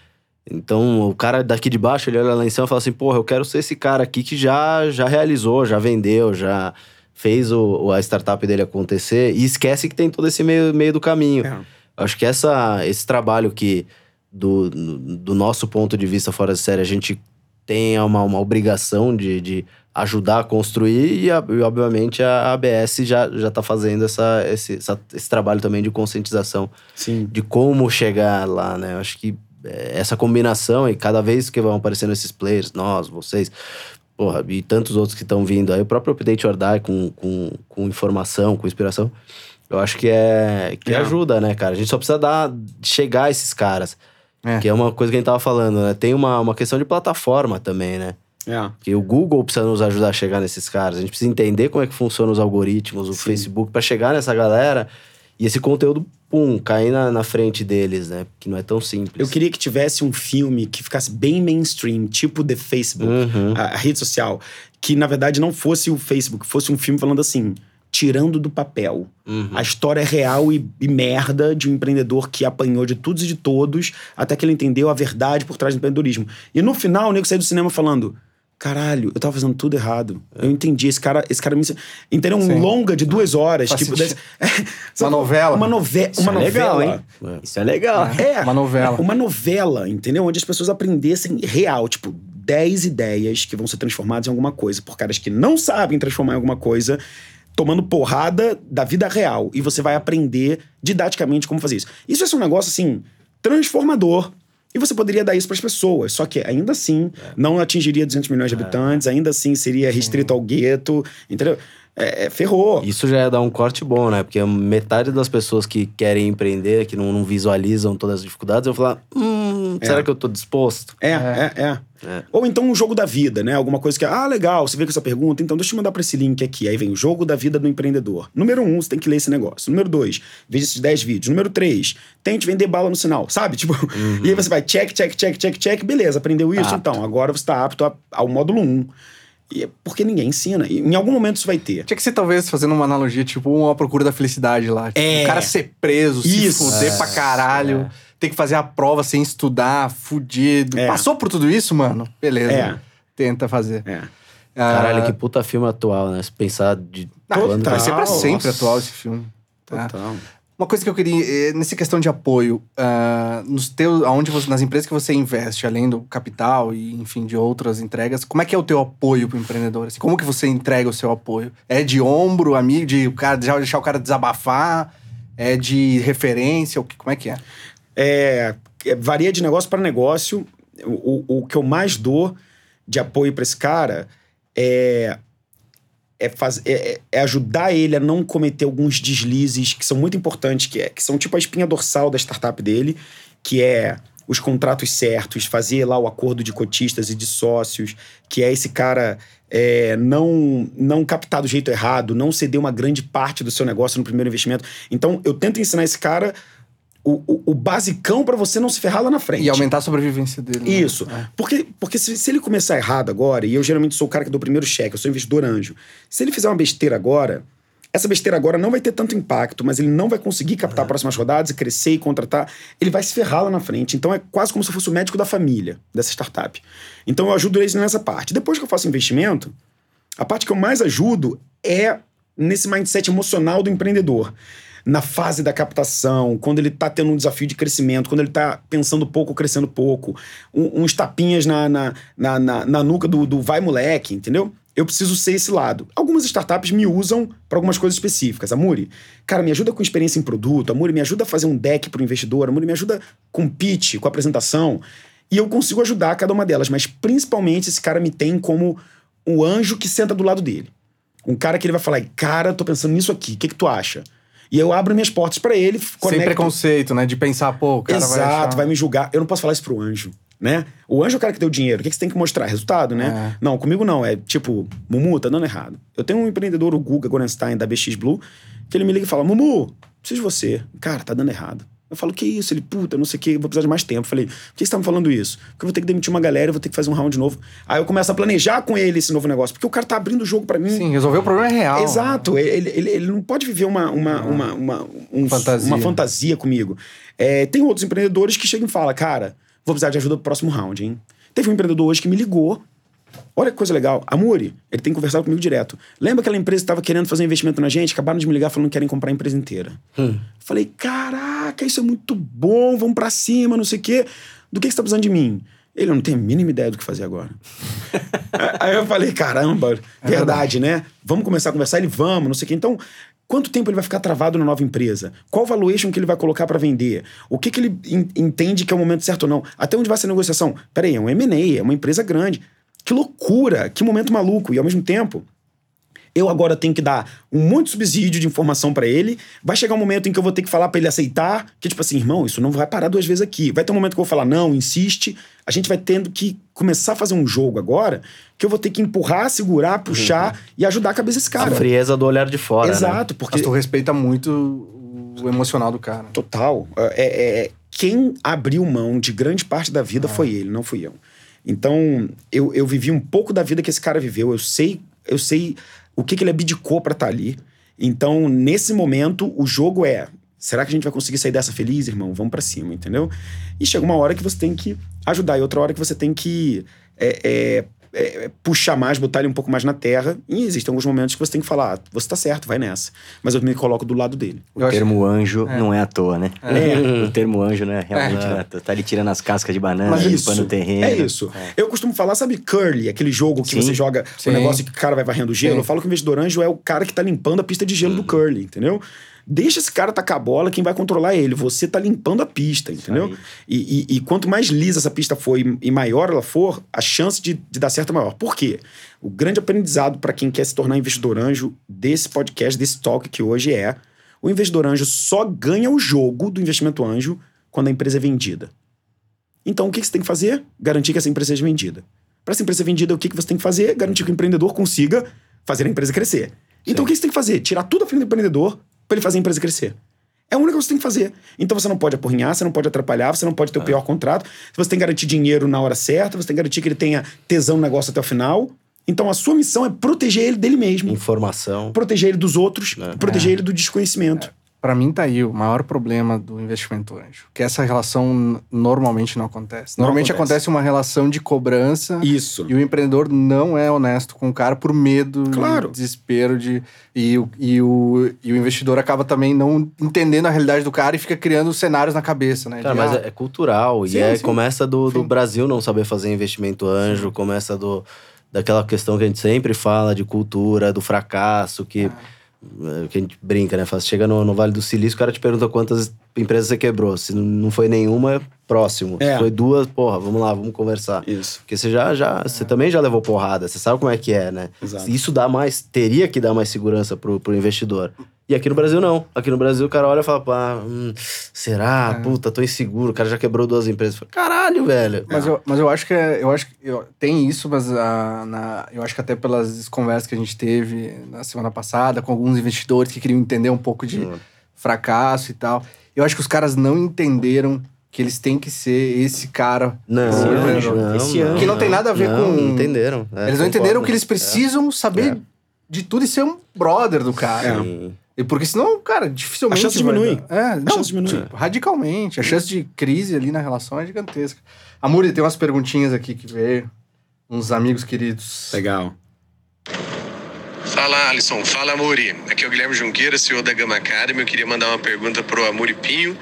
Então, o cara daqui de baixo, ele olha lá em cima e fala assim, porra, eu quero ser esse cara aqui que já realizou, já vendeu, já fez a startup dele acontecer e esquece que tem todo esse meio do caminho. Acho que esse trabalho que... Do nosso ponto de vista fora de série, a gente tem uma obrigação de ajudar a construir e obviamente, a ABS já está fazendo esse trabalho também de conscientização Sim. de como chegar lá, né? Eu acho que essa combinação e cada vez que vão aparecendo esses players, nós, vocês... Porra, e tantos outros que estão vindo aí, o próprio Update Your Day com informação, com inspiração, eu acho que ajuda, né, cara? A gente só precisa chegar a esses caras. Que é uma coisa que a gente tava falando, né? Tem uma questão de plataforma também, né? Porque o Google precisa nos ajudar a chegar nesses caras. A gente precisa entender como é que funcionam os algoritmos, o Sim. Facebook, para chegar nessa galera e esse conteúdo, cair na frente deles, né? Que não é tão simples. Eu queria que tivesse um filme que ficasse bem mainstream, tipo The Facebook, a rede social, que na verdade não fosse o Facebook, fosse um filme falando assim... tirando do papel. A história é real e merda de um empreendedor que apanhou de todos e de todos até que ele entendeu a verdade por trás do empreendedorismo. E no final, o nego saiu do cinema falando caralho, eu tava fazendo tudo errado. Eu entendi, esse cara me... Entendeu? Um Sim. longa de 2 horas. Tipo, uma novela. Uma novela, legal, hein? Isso é legal. Uma novela, entendeu? Onde as pessoas aprendessem real, tipo... 10 ideias que vão ser transformadas em alguma coisa por caras que não sabem transformar em alguma coisa, tomando porrada da vida real. E você vai aprender didaticamente como fazer isso. Isso é um negócio, assim, transformador. E você poderia dar isso para as pessoas. Só que, ainda assim, não atingiria 200 milhões de habitantes. Ainda assim, seria restrito ao gueto. Entendeu? ferrou. Isso já ia dar um corte bom, né? Porque metade das pessoas que querem empreender, que não visualizam todas as dificuldades, eu falar, será que eu tô disposto? Ou então um jogo da vida, né? Alguma coisa que, legal, você veio com essa pergunta, então deixa eu mandar pra esse link aqui. Aí vem o jogo da vida do empreendedor. Número 1, você tem que ler esse negócio. Número 2, veja esses 10 vídeos. Número 3, tente vender bala no sinal, sabe? Tipo, e aí você vai check, beleza, aprendeu isso? Apto. Então, agora você tá apto ao módulo 1. E é porque ninguém ensina. E em algum momento isso vai ter. Tinha que ser, talvez, fazendo uma analogia, tipo, uma procura da felicidade lá. Tipo, o cara ser preso, se fuder pra caralho, ter que fazer a prova sem estudar, fudido. Passou por tudo isso, mano? Beleza. Tenta fazer. Caralho, que puta filme atual, né? Se pensar de... Vai ser pra sempre atual esse filme. Total. Uma coisa que eu queria, nessa questão de apoio, nas empresas que você investe, além do capital e, enfim, de outras entregas, como é que é o teu apoio pro empreendedor? Assim, como que você entrega o seu apoio? É de ombro, amigo, de o cara, deixar o cara desabafar? É de referência? Como é que é? Varia de negócio para negócio. O que eu mais dou de apoio para esse cara é ajudar ele a não cometer alguns deslizes que são muito importantes, que são tipo a espinha dorsal da startup dele, que é os contratos certos, fazer lá o acordo de cotistas e de sócios, que é esse cara não captar do jeito errado, não ceder uma grande parte do seu negócio no primeiro investimento. Então, eu tento ensinar esse cara o basicão pra você não se ferrar lá na frente. E aumentar a sobrevivência dele. Isso. Né? Porque se ele começar errado agora, e eu geralmente sou o cara que dou o primeiro cheque, eu sou investidor anjo. Se ele fizer uma besteira agora, essa besteira agora não vai ter tanto impacto, mas ele não vai conseguir captar próximas rodadas, crescer e contratar. Ele vai se ferrar lá na frente. Então é quase como se eu fosse o médico da família dessa startup. Então eu ajudo eles nessa parte. Depois que eu faço investimento, a parte que eu mais ajudo é nesse mindset emocional do empreendedor. Na fase da captação, quando ele tá tendo um desafio de crescimento, quando ele tá pensando pouco, crescendo pouco, uns tapinhas na nuca do vai moleque, entendeu? Eu preciso ser esse lado. Algumas startups me usam para algumas coisas específicas. Amure, cara, me ajuda com experiência em produto. Amure, me ajuda a fazer um deck pro investidor. Amure, me ajuda com pitch, com apresentação. E eu consigo ajudar cada uma delas, mas principalmente esse cara me tem como um anjo que senta do lado dele. Um cara que ele vai falar, cara, tô pensando nisso aqui, o que tu acha? E eu abro minhas portas pra ele, conecto... Sem preconceito, né? De pensar, pô, o cara vai achar... vai me julgar. Eu não posso falar isso pro anjo, né? O anjo é o cara que deu dinheiro. O que você tem que mostrar? Resultado, né? Não, comigo não. É tipo, Mumu, tá dando errado. Eu tenho um empreendedor, o Guga Gorenstein, da BX Blue, que ele me liga e fala, Mumu, preciso de você. Cara, tá dando errado. Eu falo, que isso? Ele, puta, não sei o que, vou precisar de mais tempo. Eu falei, por que você tá me falando isso? Porque eu vou ter que demitir uma galera, eu vou ter que fazer um round novo. Aí eu começo a planejar com ele esse novo negócio, porque o cara tá abrindo o jogo pra mim. Sim, resolver o problema é real. Exato, ele não pode viver uma fantasia comigo. Tem outros empreendedores que chegam e falam, cara, vou precisar de ajuda pro próximo round, hein? Teve um empreendedor hoje que me ligou, olha que coisa legal, Amure, ele tem conversado comigo direto. Lembra aquela empresa que tava querendo fazer um investimento na gente? Acabaram de me ligar falando que querem comprar a empresa inteira. Falei, caraca, isso é muito bom, vamos pra cima, não sei o quê. Do que você tá precisando de mim? Ele, eu não tenho a mínima ideia do que fazer agora. Aí eu falei, caramba, verdade, né? Vamos começar a conversar? Ele, vamos, não sei o quê. Então, quanto tempo ele vai ficar travado na nova empresa? Qual valuation que ele vai colocar pra vender? O que ele entende que é o momento certo ou não? Até onde vai essa negociação? Peraí, é um M&A, é uma empresa grande. Que loucura, que momento maluco. E ao mesmo tempo, eu agora tenho que dar um monte de subsídio de informação pra ele. Vai chegar um momento em que eu vou ter que falar pra ele aceitar, que tipo assim, irmão, isso não vai parar duas vezes aqui. Vai ter um momento que eu vou falar, não, insiste. A gente vai tendo que começar a fazer um jogo agora, que eu vou ter que empurrar, segurar, puxar e ajudar a cabeça desse cara. A frieza do olhar de fora. Exato, né? Porque... Mas tu respeita muito o emocional do cara. Total. Quem abriu mão de grande parte da vida foi ele, não fui eu. Então, eu vivi um pouco da vida que esse cara viveu. Eu sei o que ele abdicou pra estar ali. Então, nesse momento, o jogo é... Será que a gente vai conseguir sair dessa feliz, irmão? Vamos pra cima, entendeu? E chega uma hora que você tem que ajudar. E outra hora que você tem que puxar mais, botar ele um pouco mais na terra. E existem alguns momentos que você tem que falar, você tá certo, vai nessa. Mas eu me coloco do lado dele. O termo anjo não é à toa, né? O termo anjo, né? Realmente, tá ali tirando as cascas de banana, limpando o terreno. É isso. Eu costumo falar, sabe Curly? Aquele jogo que você joga o negócio que o cara vai varrendo o gelo. Eu falo que o investidor anjo é o cara que tá limpando a pista de gelo do Curly, entendeu? Deixa esse cara tacar a bola, quem vai controlar é ele. Você tá limpando a pista, entendeu? E quanto mais lisa essa pista for e maior ela for, a chance de dar certo é maior. Por quê? O grande aprendizado para quem quer se tornar investidor anjo desse podcast, desse talk que hoje é: o investidor anjo só ganha o jogo do investimento anjo quando a empresa é vendida. Então, o que você tem que fazer? Garantir que essa empresa seja vendida. Para essa empresa ser vendida, o que você tem que fazer? Garantir que o empreendedor consiga fazer a empresa crescer. Então, o que você tem que fazer? Tirar tudo da frente do empreendedor para ele fazer a empresa crescer. É o único que você tem que fazer. Então, você não pode apurrinhar, você não pode atrapalhar, você não pode ter o pior contrato, você tem que garantir dinheiro na hora certa, você tem que garantir que ele tenha tesão no negócio até o final. Então, a sua missão é proteger ele dele mesmo. Informação. Proteger ele dos outros, proteger ele do desconhecimento. Para mim, tá aí o maior problema do investimento anjo. Que essa relação normalmente não acontece. Normalmente acontece uma relação de cobrança. Isso. E o empreendedor não é honesto com o cara por medo, desespero. E o investidor acaba também não entendendo a realidade do cara e fica criando cenários na cabeça, né? Cara, mas é cultural. Começa do Brasil não saber fazer investimento anjo. Sim. Começa daquela questão que a gente sempre fala de cultura, do fracasso, que a gente brinca, né? Chega no Vale do Silício, o cara te pergunta quantas empresas você quebrou. Se não foi nenhuma, é próximo. É. Se foi duas, porra, vamos lá, vamos conversar. Isso. Porque você você também já levou porrada, você sabe como é que é, né? Exato. Isso teria que dar mais segurança pro investidor. E aqui no Brasil, não. Aqui no Brasil, o cara olha e fala, será? Puta, tô inseguro. O cara já quebrou duas empresas. Fala, caralho, velho. Mas eu acho que tem isso, mas eu acho que até pelas conversas que a gente teve na semana passada com alguns investidores que queriam entender um pouco de fracasso e tal. Eu acho que os caras não entenderam que eles têm que ser esse cara. Esse anjo. Que não tem nada a ver com... Não entenderam. Eles não entenderam que eles precisam saber de tudo e ser um brother do cara. Porque senão, cara, dificilmente... A chance diminui. Radicalmente. A chance de crise ali na relação é gigantesca. Amure, tem umas perguntinhas aqui que veio. Uns amigos queridos. Legal. Fala, Alisson. Fala, Amure. Aqui é o Guilherme Junqueira, CEO da Gama Academy. Eu queria mandar uma pergunta pro Amure Pinho,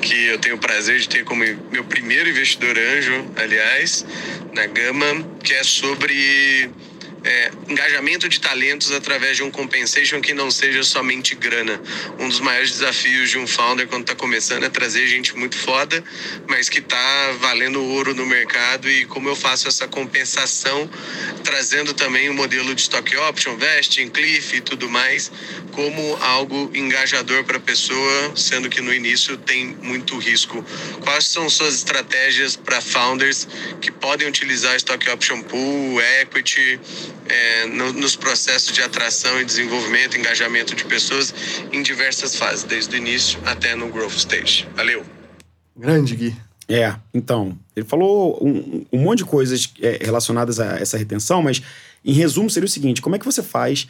que eu tenho o prazer de ter como meu primeiro investidor anjo, aliás, na Gama, que é sobre... engajamento de talentos através de um compensation que não seja somente grana. Um dos maiores desafios de um founder quando está começando é trazer gente muito foda, mas que está valendo ouro no mercado, e como eu faço essa compensação, trazendo também o modelo de stock option, vesting, cliff e tudo mais, como algo engajador para a pessoa, sendo que no início tem muito risco. Quais são suas estratégias para founders que podem utilizar stock option pool, equity, nos processos de atração e desenvolvimento, engajamento de pessoas em diversas fases, desde o início até no growth stage? Valeu! Grande, Gui. Então, ele falou um monte de coisas relacionadas a essa retenção, mas em resumo seria o seguinte: como é que você faz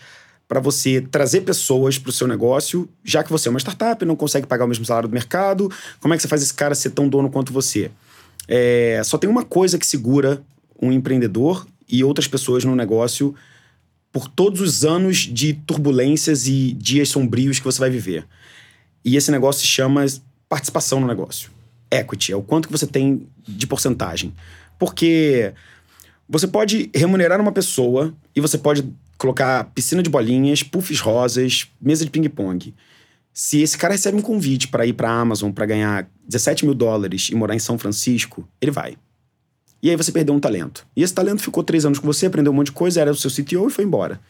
para você trazer pessoas para o seu negócio, já que você é uma startup, não consegue pagar o mesmo salário do mercado? Como é que você faz esse cara ser tão dono quanto você? Só tem uma coisa que segura um empreendedor e outras pessoas no negócio por todos os anos de turbulências e dias sombrios que você vai viver. E esse negócio se chama participação no negócio. Equity, é o quanto que você tem de porcentagem. Porque você pode remunerar uma pessoa e você pode colocar piscina de bolinhas, puffs rosas, mesa de ping-pong. Se esse cara recebe um convite para ir para a Amazon para ganhar $17 mil e morar em São Francisco, ele vai. E aí você perdeu um talento. E esse talento ficou 3 anos com você, aprendeu um monte de coisa, era o seu CTO e foi embora.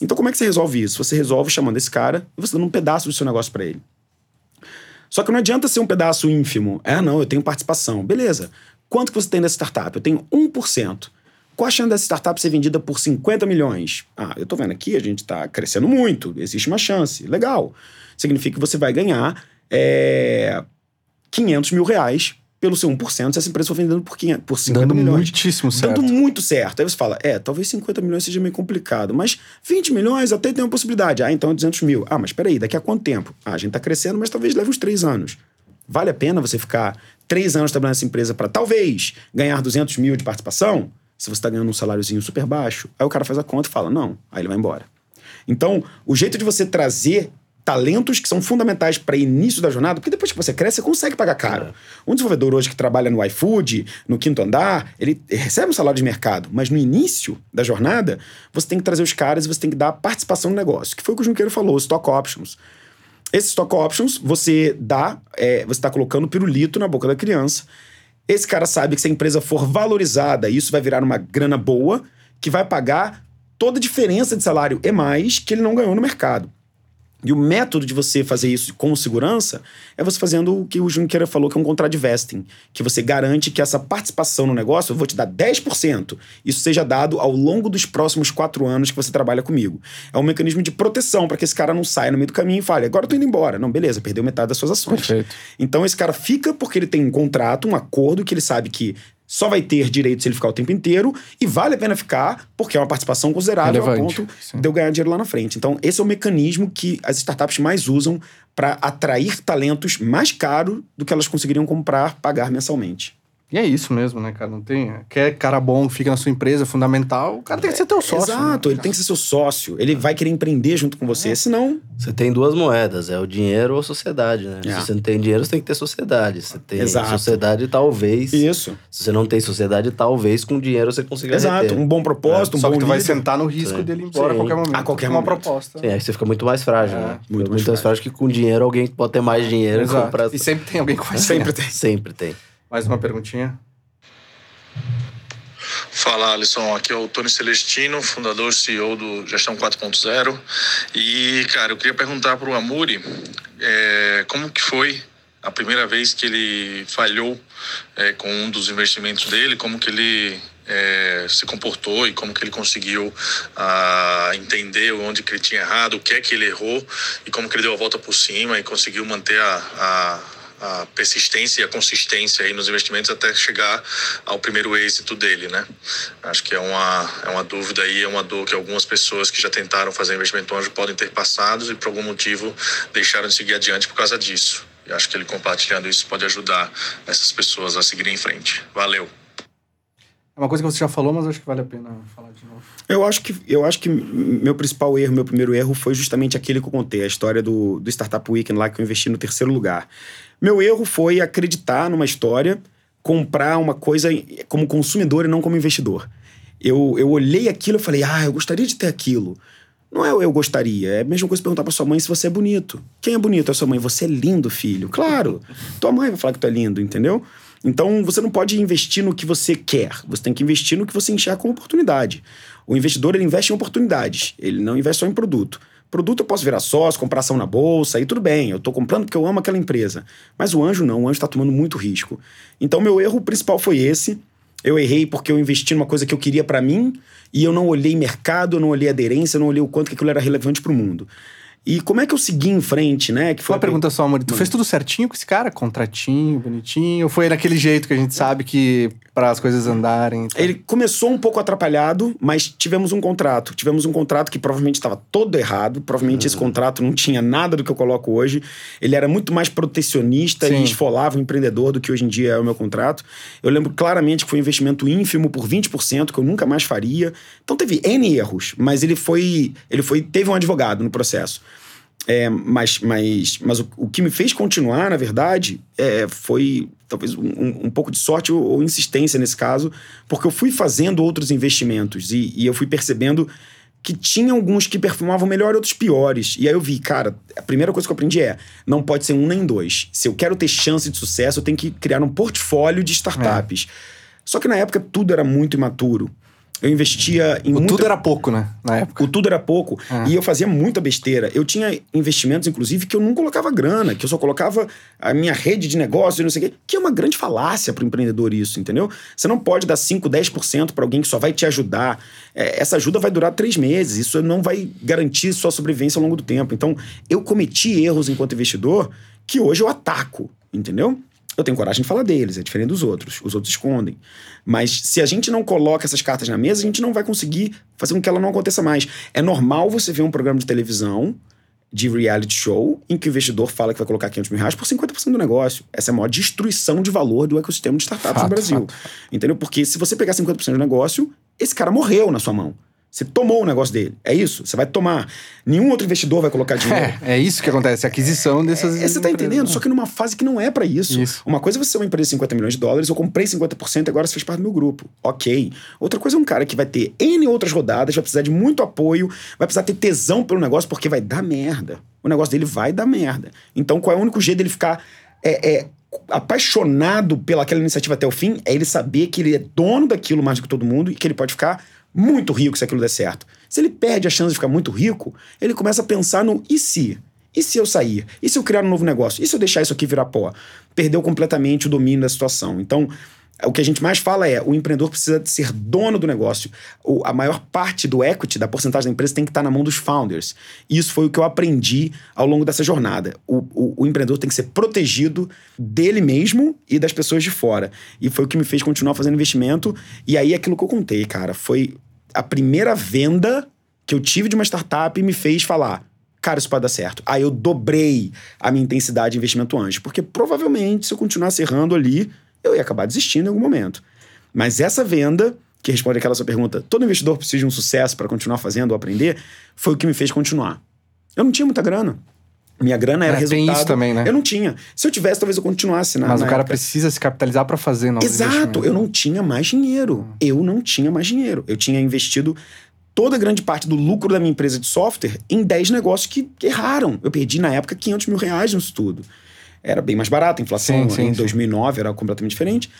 Então como é que você resolve isso? Você resolve chamando esse cara e você dando um pedaço do seu negócio para ele. Só que não adianta ser um pedaço ínfimo. Eu tenho participação. Beleza. Quanto que você tem dessa startup? Eu tenho 1%. Qual a chance dessa startup ser vendida por 50 milhões? Eu tô vendo aqui, a gente tá crescendo muito. Existe uma chance. Legal. Significa que você vai ganhar R$500 mil pelo seu 1%, se essa empresa for vendendo por 50 dando milhões. Muitíssimo certo. Dando muito certo. Aí você fala, talvez 50 milhões seja meio complicado, mas 20 milhões até tem uma possibilidade. Então é 200 mil. Mas peraí, daqui a quanto tempo? A gente tá crescendo, mas talvez leve uns 3 anos. Vale a pena você ficar 3 anos trabalhando nessa empresa para talvez ganhar 200 mil de participação? Se você tá ganhando um saláriozinho super baixo, aí o cara faz a conta e fala, não. Aí ele vai embora. Então, o jeito de você trazer talentos que são fundamentais para início da jornada, porque depois que você cresce, você consegue pagar caro. Um desenvolvedor hoje que trabalha no iFood, no quinto andar, ele recebe um salário de mercado, mas no início da jornada, você tem que trazer os caras e você tem que dar participação no negócio, que foi o que o Junqueiro falou, stock options. Esses stock options, você dá, você está colocando pirulito na boca da criança. Esse cara sabe que se a empresa for valorizada, isso vai virar uma grana boa, que vai pagar toda a diferença de salário e mais que ele não ganhou no mercado. E o método de você fazer isso com segurança é você fazendo o que o Junqueira falou, que é um contract vesting, que você garante que essa participação no negócio, eu vou te dar 10%, isso seja dado ao longo dos próximos 4 anos que você trabalha comigo. É um mecanismo de proteção para que esse cara não saia no meio do caminho e fale, agora eu tô indo embora. Não, beleza, perdeu metade das suas ações. Perfeito. Então esse cara fica porque ele tem um contrato, um acordo que ele sabe que só vai ter direito se ele ficar o tempo inteiro e vale a pena ficar porque é uma participação considerável relevante, ao ponto de eu ganhar dinheiro lá na frente. Então, esse é o mecanismo que as startups mais usam para atrair talentos mais caros do que elas conseguiriam comprar, pagar mensalmente. E é isso mesmo, né, cara? Não tem... Quer cara bom que fica na sua empresa, fundamental, o cara tem que ser teu sócio. Exato, né? Ele tem que ser seu sócio. Ele vai querer empreender junto com você, senão... Você tem duas moedas, é o dinheiro ou a sociedade, né? Se você não tem dinheiro, você tem que ter sociedade. Você tem sociedade, talvez... Isso. Se você não tem sociedade, talvez com dinheiro você consiga reter. Um bom propósito, um bom líder. Só que tu vai sentar no risco dele ir embora a qualquer momento. A qualquer momento. Uma proposta. Sim, aí você fica muito mais frágil, né? Muito mais frágil que com dinheiro alguém pode ter mais dinheiro. Exato. E comprar... E sempre tem alguém que faz dinheiro. Sempre tem. Mais uma perguntinha. Fala, Alisson. Aqui é o Tony Celestino, fundador e CEO do Gestão 4.0. E, cara, eu queria perguntar para o Amure como que foi a primeira vez que ele falhou com um dos investimentos dele, como que ele se comportou e como que ele conseguiu entender onde que ele tinha errado, o que é que ele errou e como que ele deu a volta por cima e conseguiu manter a persistência e a consistência aí nos investimentos até chegar ao primeiro êxito dele, né? Acho que é uma dúvida aí, é uma dor que algumas pessoas que já tentaram fazer investimento anjo podem ter passado e por algum motivo deixaram de seguir adiante por causa disso. E acho que ele compartilhando isso pode ajudar essas pessoas a seguirem em frente. Valeu! É uma coisa que você já falou, mas acho que vale a pena falar de novo. Eu acho que meu primeiro erro foi justamente aquele que eu contei, a história do Startup Weekend lá que eu investi no terceiro lugar. Meu erro foi acreditar numa história, comprar uma coisa como consumidor e não como investidor. Eu olhei aquilo e falei, eu gostaria de ter aquilo. Não é o eu gostaria, é a mesma coisa perguntar pra sua mãe se você é bonito. Quem é bonito é sua mãe, você é lindo, filho. Claro, tua mãe vai falar que tu é lindo, entendeu? Então, você não pode investir no que você quer. Você tem que investir no que você enxerga como oportunidade. O investidor, ele investe em oportunidades. Ele não investe só em produto. Produto eu posso virar sócio, comprar ação na bolsa, aí tudo bem. Eu tô comprando porque eu amo aquela empresa. Mas o anjo não. O anjo tá tomando muito risco. Então, meu erro principal foi esse. Eu errei porque eu investi numa coisa que eu queria pra mim e eu não olhei mercado, eu não olhei aderência, eu não olhei o quanto que aquilo era relevante pro mundo. E como é que eu segui em frente, né? Que foi uma pergunta só, Amore. Tu fez tudo certinho com esse cara? Contratinho, bonitinho? Ou foi daquele jeito que a gente sabe que para as coisas andarem? Então... Ele começou um pouco atrapalhado, mas tivemos um contrato. Tivemos um contrato que provavelmente estava todo errado. Provavelmente esse contrato não tinha nada do que eu coloco hoje. Ele era muito mais protecionista e esfolava o empreendedor do que hoje em dia é o meu contrato. Eu lembro claramente que foi um investimento ínfimo por 20%, que eu nunca mais faria. Então teve N erros, mas teve um advogado no processo. Mas o que me fez continuar, na verdade, foi talvez um pouco de sorte ou insistência nesse caso, porque eu fui fazendo outros investimentos e eu fui percebendo que tinha alguns que perfumavam melhor e outros piores. E aí eu vi, cara, a primeira coisa que eu aprendi não pode ser um nem dois. Se eu quero ter chance de sucesso, eu tenho que criar um portfólio de startups. Só que na época tudo era muito imaturo. Eu investia em tudo era pouco, né? Na época. O tudo era pouco. E eu fazia muita besteira. Eu tinha investimentos, inclusive, que eu não colocava grana. Que eu só colocava a minha rede de negócio e não sei o quê. Que é uma grande falácia pro empreendedor isso, entendeu? Você não pode dar 5, 10% pra alguém que só vai te ajudar. Essa ajuda vai durar 3 meses. Isso não vai garantir sua sobrevivência ao longo do tempo. Então, eu cometi erros enquanto investidor que hoje eu ataco, entendeu? Eu tenho coragem de falar deles, é diferente dos outros. Os outros escondem. Mas se a gente não coloca essas cartas na mesa, a gente não vai conseguir fazer com que ela não aconteça mais. É normal você ver um programa de televisão, de reality show, em que o investidor fala que vai colocar R$500 mil por 50% do negócio. Essa é a maior destruição de valor do ecossistema de startups no Brasil. Entendeu? Porque se você pegar 50% do negócio, esse cara morreu na sua mão. Você tomou o negócio dele. É isso. Você vai tomar. Nenhum outro investidor vai colocar dinheiro. É isso que acontece. A aquisição dessas... Você tá entendendo? Só que numa fase que não é pra isso. Uma coisa é você ser uma empresa de $50 milhões. Eu comprei 50% e agora você fez parte do meu grupo. Ok. Outra coisa é um cara que vai ter N outras rodadas, vai precisar de muito apoio, vai precisar ter tesão pelo negócio porque vai dar merda. O negócio dele vai dar merda. Então, qual é o único jeito dele ficar... apaixonado pelaquela iniciativa até o fim é ele saber que ele é dono daquilo mais do que todo mundo e que ele pode ficar muito rico se aquilo der certo. Se ele perde a chance de ficar muito rico, ele começa a pensar no e se? E se eu sair? E se eu criar um novo negócio? E se eu deixar isso aqui virar pó? Perdeu completamente o domínio da situação. Então, o que a gente mais fala é o empreendedor precisa ser dono do negócio. A maior parte do equity, da porcentagem da empresa, tem que estar na mão dos founders. Isso foi o que eu aprendi ao longo dessa jornada. O empreendedor tem que ser protegido dele mesmo e das pessoas de fora. E foi o que me fez continuar fazendo investimento. E aí, aquilo que eu contei, cara, foi a primeira venda que eu tive de uma startup e me fez falar... Cara, isso pode dar certo. Aí eu dobrei a minha intensidade de investimento anjo. Porque provavelmente, se eu continuasse errando ali... eu ia acabar desistindo em algum momento. Mas essa venda, que responde aquela sua pergunta, todo investidor precisa de um sucesso para continuar fazendo ou aprender, foi o que me fez continuar. Eu não tinha muita grana. Minha grana era resultado. Tem isso também, né? Eu não tinha. Se eu tivesse, talvez eu continuasse. Mas o cara precisa se capitalizar para fazer novos investimentos. Exato. Eu não tinha mais dinheiro. Eu tinha investido toda a grande parte do lucro da minha empresa de software em 10 negócios que erraram. Eu perdi, na época, R$500 mil nisso tudo. Era bem mais barato, a inflação em 2009 era completamente diferente.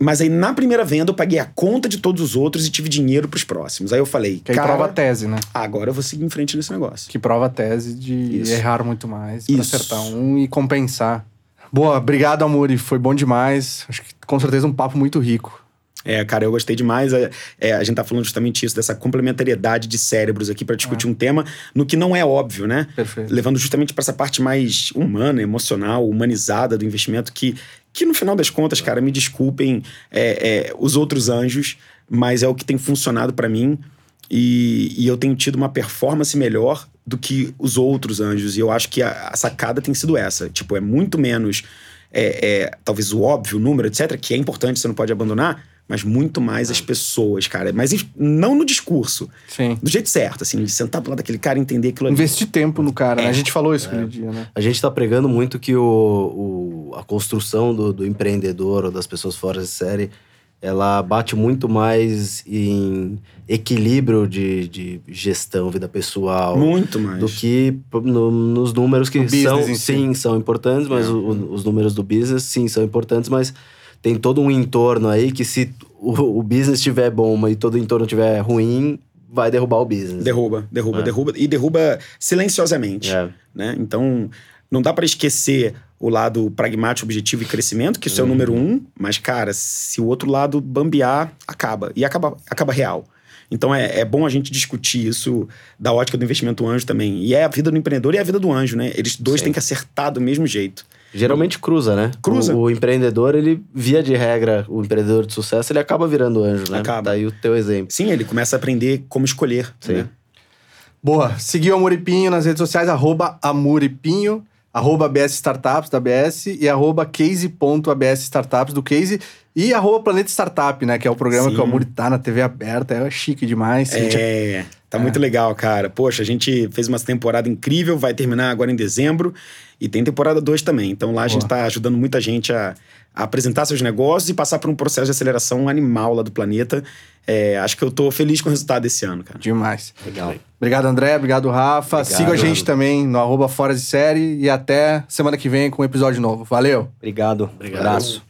Mas aí, na primeira venda, eu paguei a conta de todos os outros e tive dinheiro pros próximos. Aí eu falei, que prova a tese, né? Agora eu vou seguir em frente nesse negócio. Que prova a tese de errar muito mais, pra acertar um e compensar. Boa, obrigado, Amure. Foi bom demais. Acho que, com certeza, um papo muito rico. Cara, eu gostei demais. A gente tá falando justamente isso, dessa complementariedade de cérebros aqui pra discutir um tema no que não é óbvio, né? Perfeito. Levando justamente pra essa parte mais humana, emocional, humanizada do investimento que no final das contas, cara, me desculpem os outros anjos, mas é o que tem funcionado pra mim e eu tenho tido uma performance melhor do que os outros anjos. E eu acho que a sacada tem sido essa. Tipo, é muito menos, talvez o óbvio, o número, etc, que é importante, você não pode abandonar, mas muito mais as pessoas, cara. Mas não no discurso. Sim. Do jeito certo, assim. De sentar do lado daquele cara e entender aquilo ali. Investir tempo no cara, né? A gente falou isso aquele dia, né? A gente tá pregando muito que a construção do empreendedor ou das pessoas fora de série, ela bate muito mais em equilíbrio de gestão, vida pessoal. Muito mais. Do que nos números que são importantes, mas os números do business, sim, são importantes, mas... Tem todo um entorno aí que se o business estiver bom e todo o entorno estiver ruim, vai derrubar o business. Derruba. E derruba silenciosamente. Né? Então, não dá pra esquecer o lado pragmático, objetivo e crescimento, que isso é o número 1. Mas, cara, se o outro lado bambear, acaba. E acaba real. Então, é bom a gente discutir isso da ótica do investimento anjo também. E é a vida do empreendedor e a vida do anjo, né? Eles dois têm que acertar do mesmo jeito. Geralmente cruza, né? Cruza. O empreendedor, ele, via de regra, o empreendedor de sucesso, ele acaba virando anjo, né? Acaba. Daí o teu exemplo. Sim, ele começa a aprender como escolher. Sim. Né? Boa. Seguiu o Amure Pinho nas redes sociais, @AmurePinho, @ABS Startups, da ABS, e @case.absstartups, do Case, e @Planeta Startup, né? Que é o programa que o Amure tá na TV aberta. É chique demais. Tá muito legal, cara. Poxa, a gente fez uma temporada incrível, vai terminar agora em dezembro. E tem temporada 2 também. Então lá a gente tá ajudando muita gente a apresentar seus negócios e passar por um processo de aceleração animal lá do planeta. Acho que eu tô feliz com o resultado desse ano, cara. Demais. Legal. Obrigado, André. Obrigado, Rafa. Siga a gente também no @Fora de Série. E até semana que vem com um episódio novo. Valeu. Obrigado. Abraço.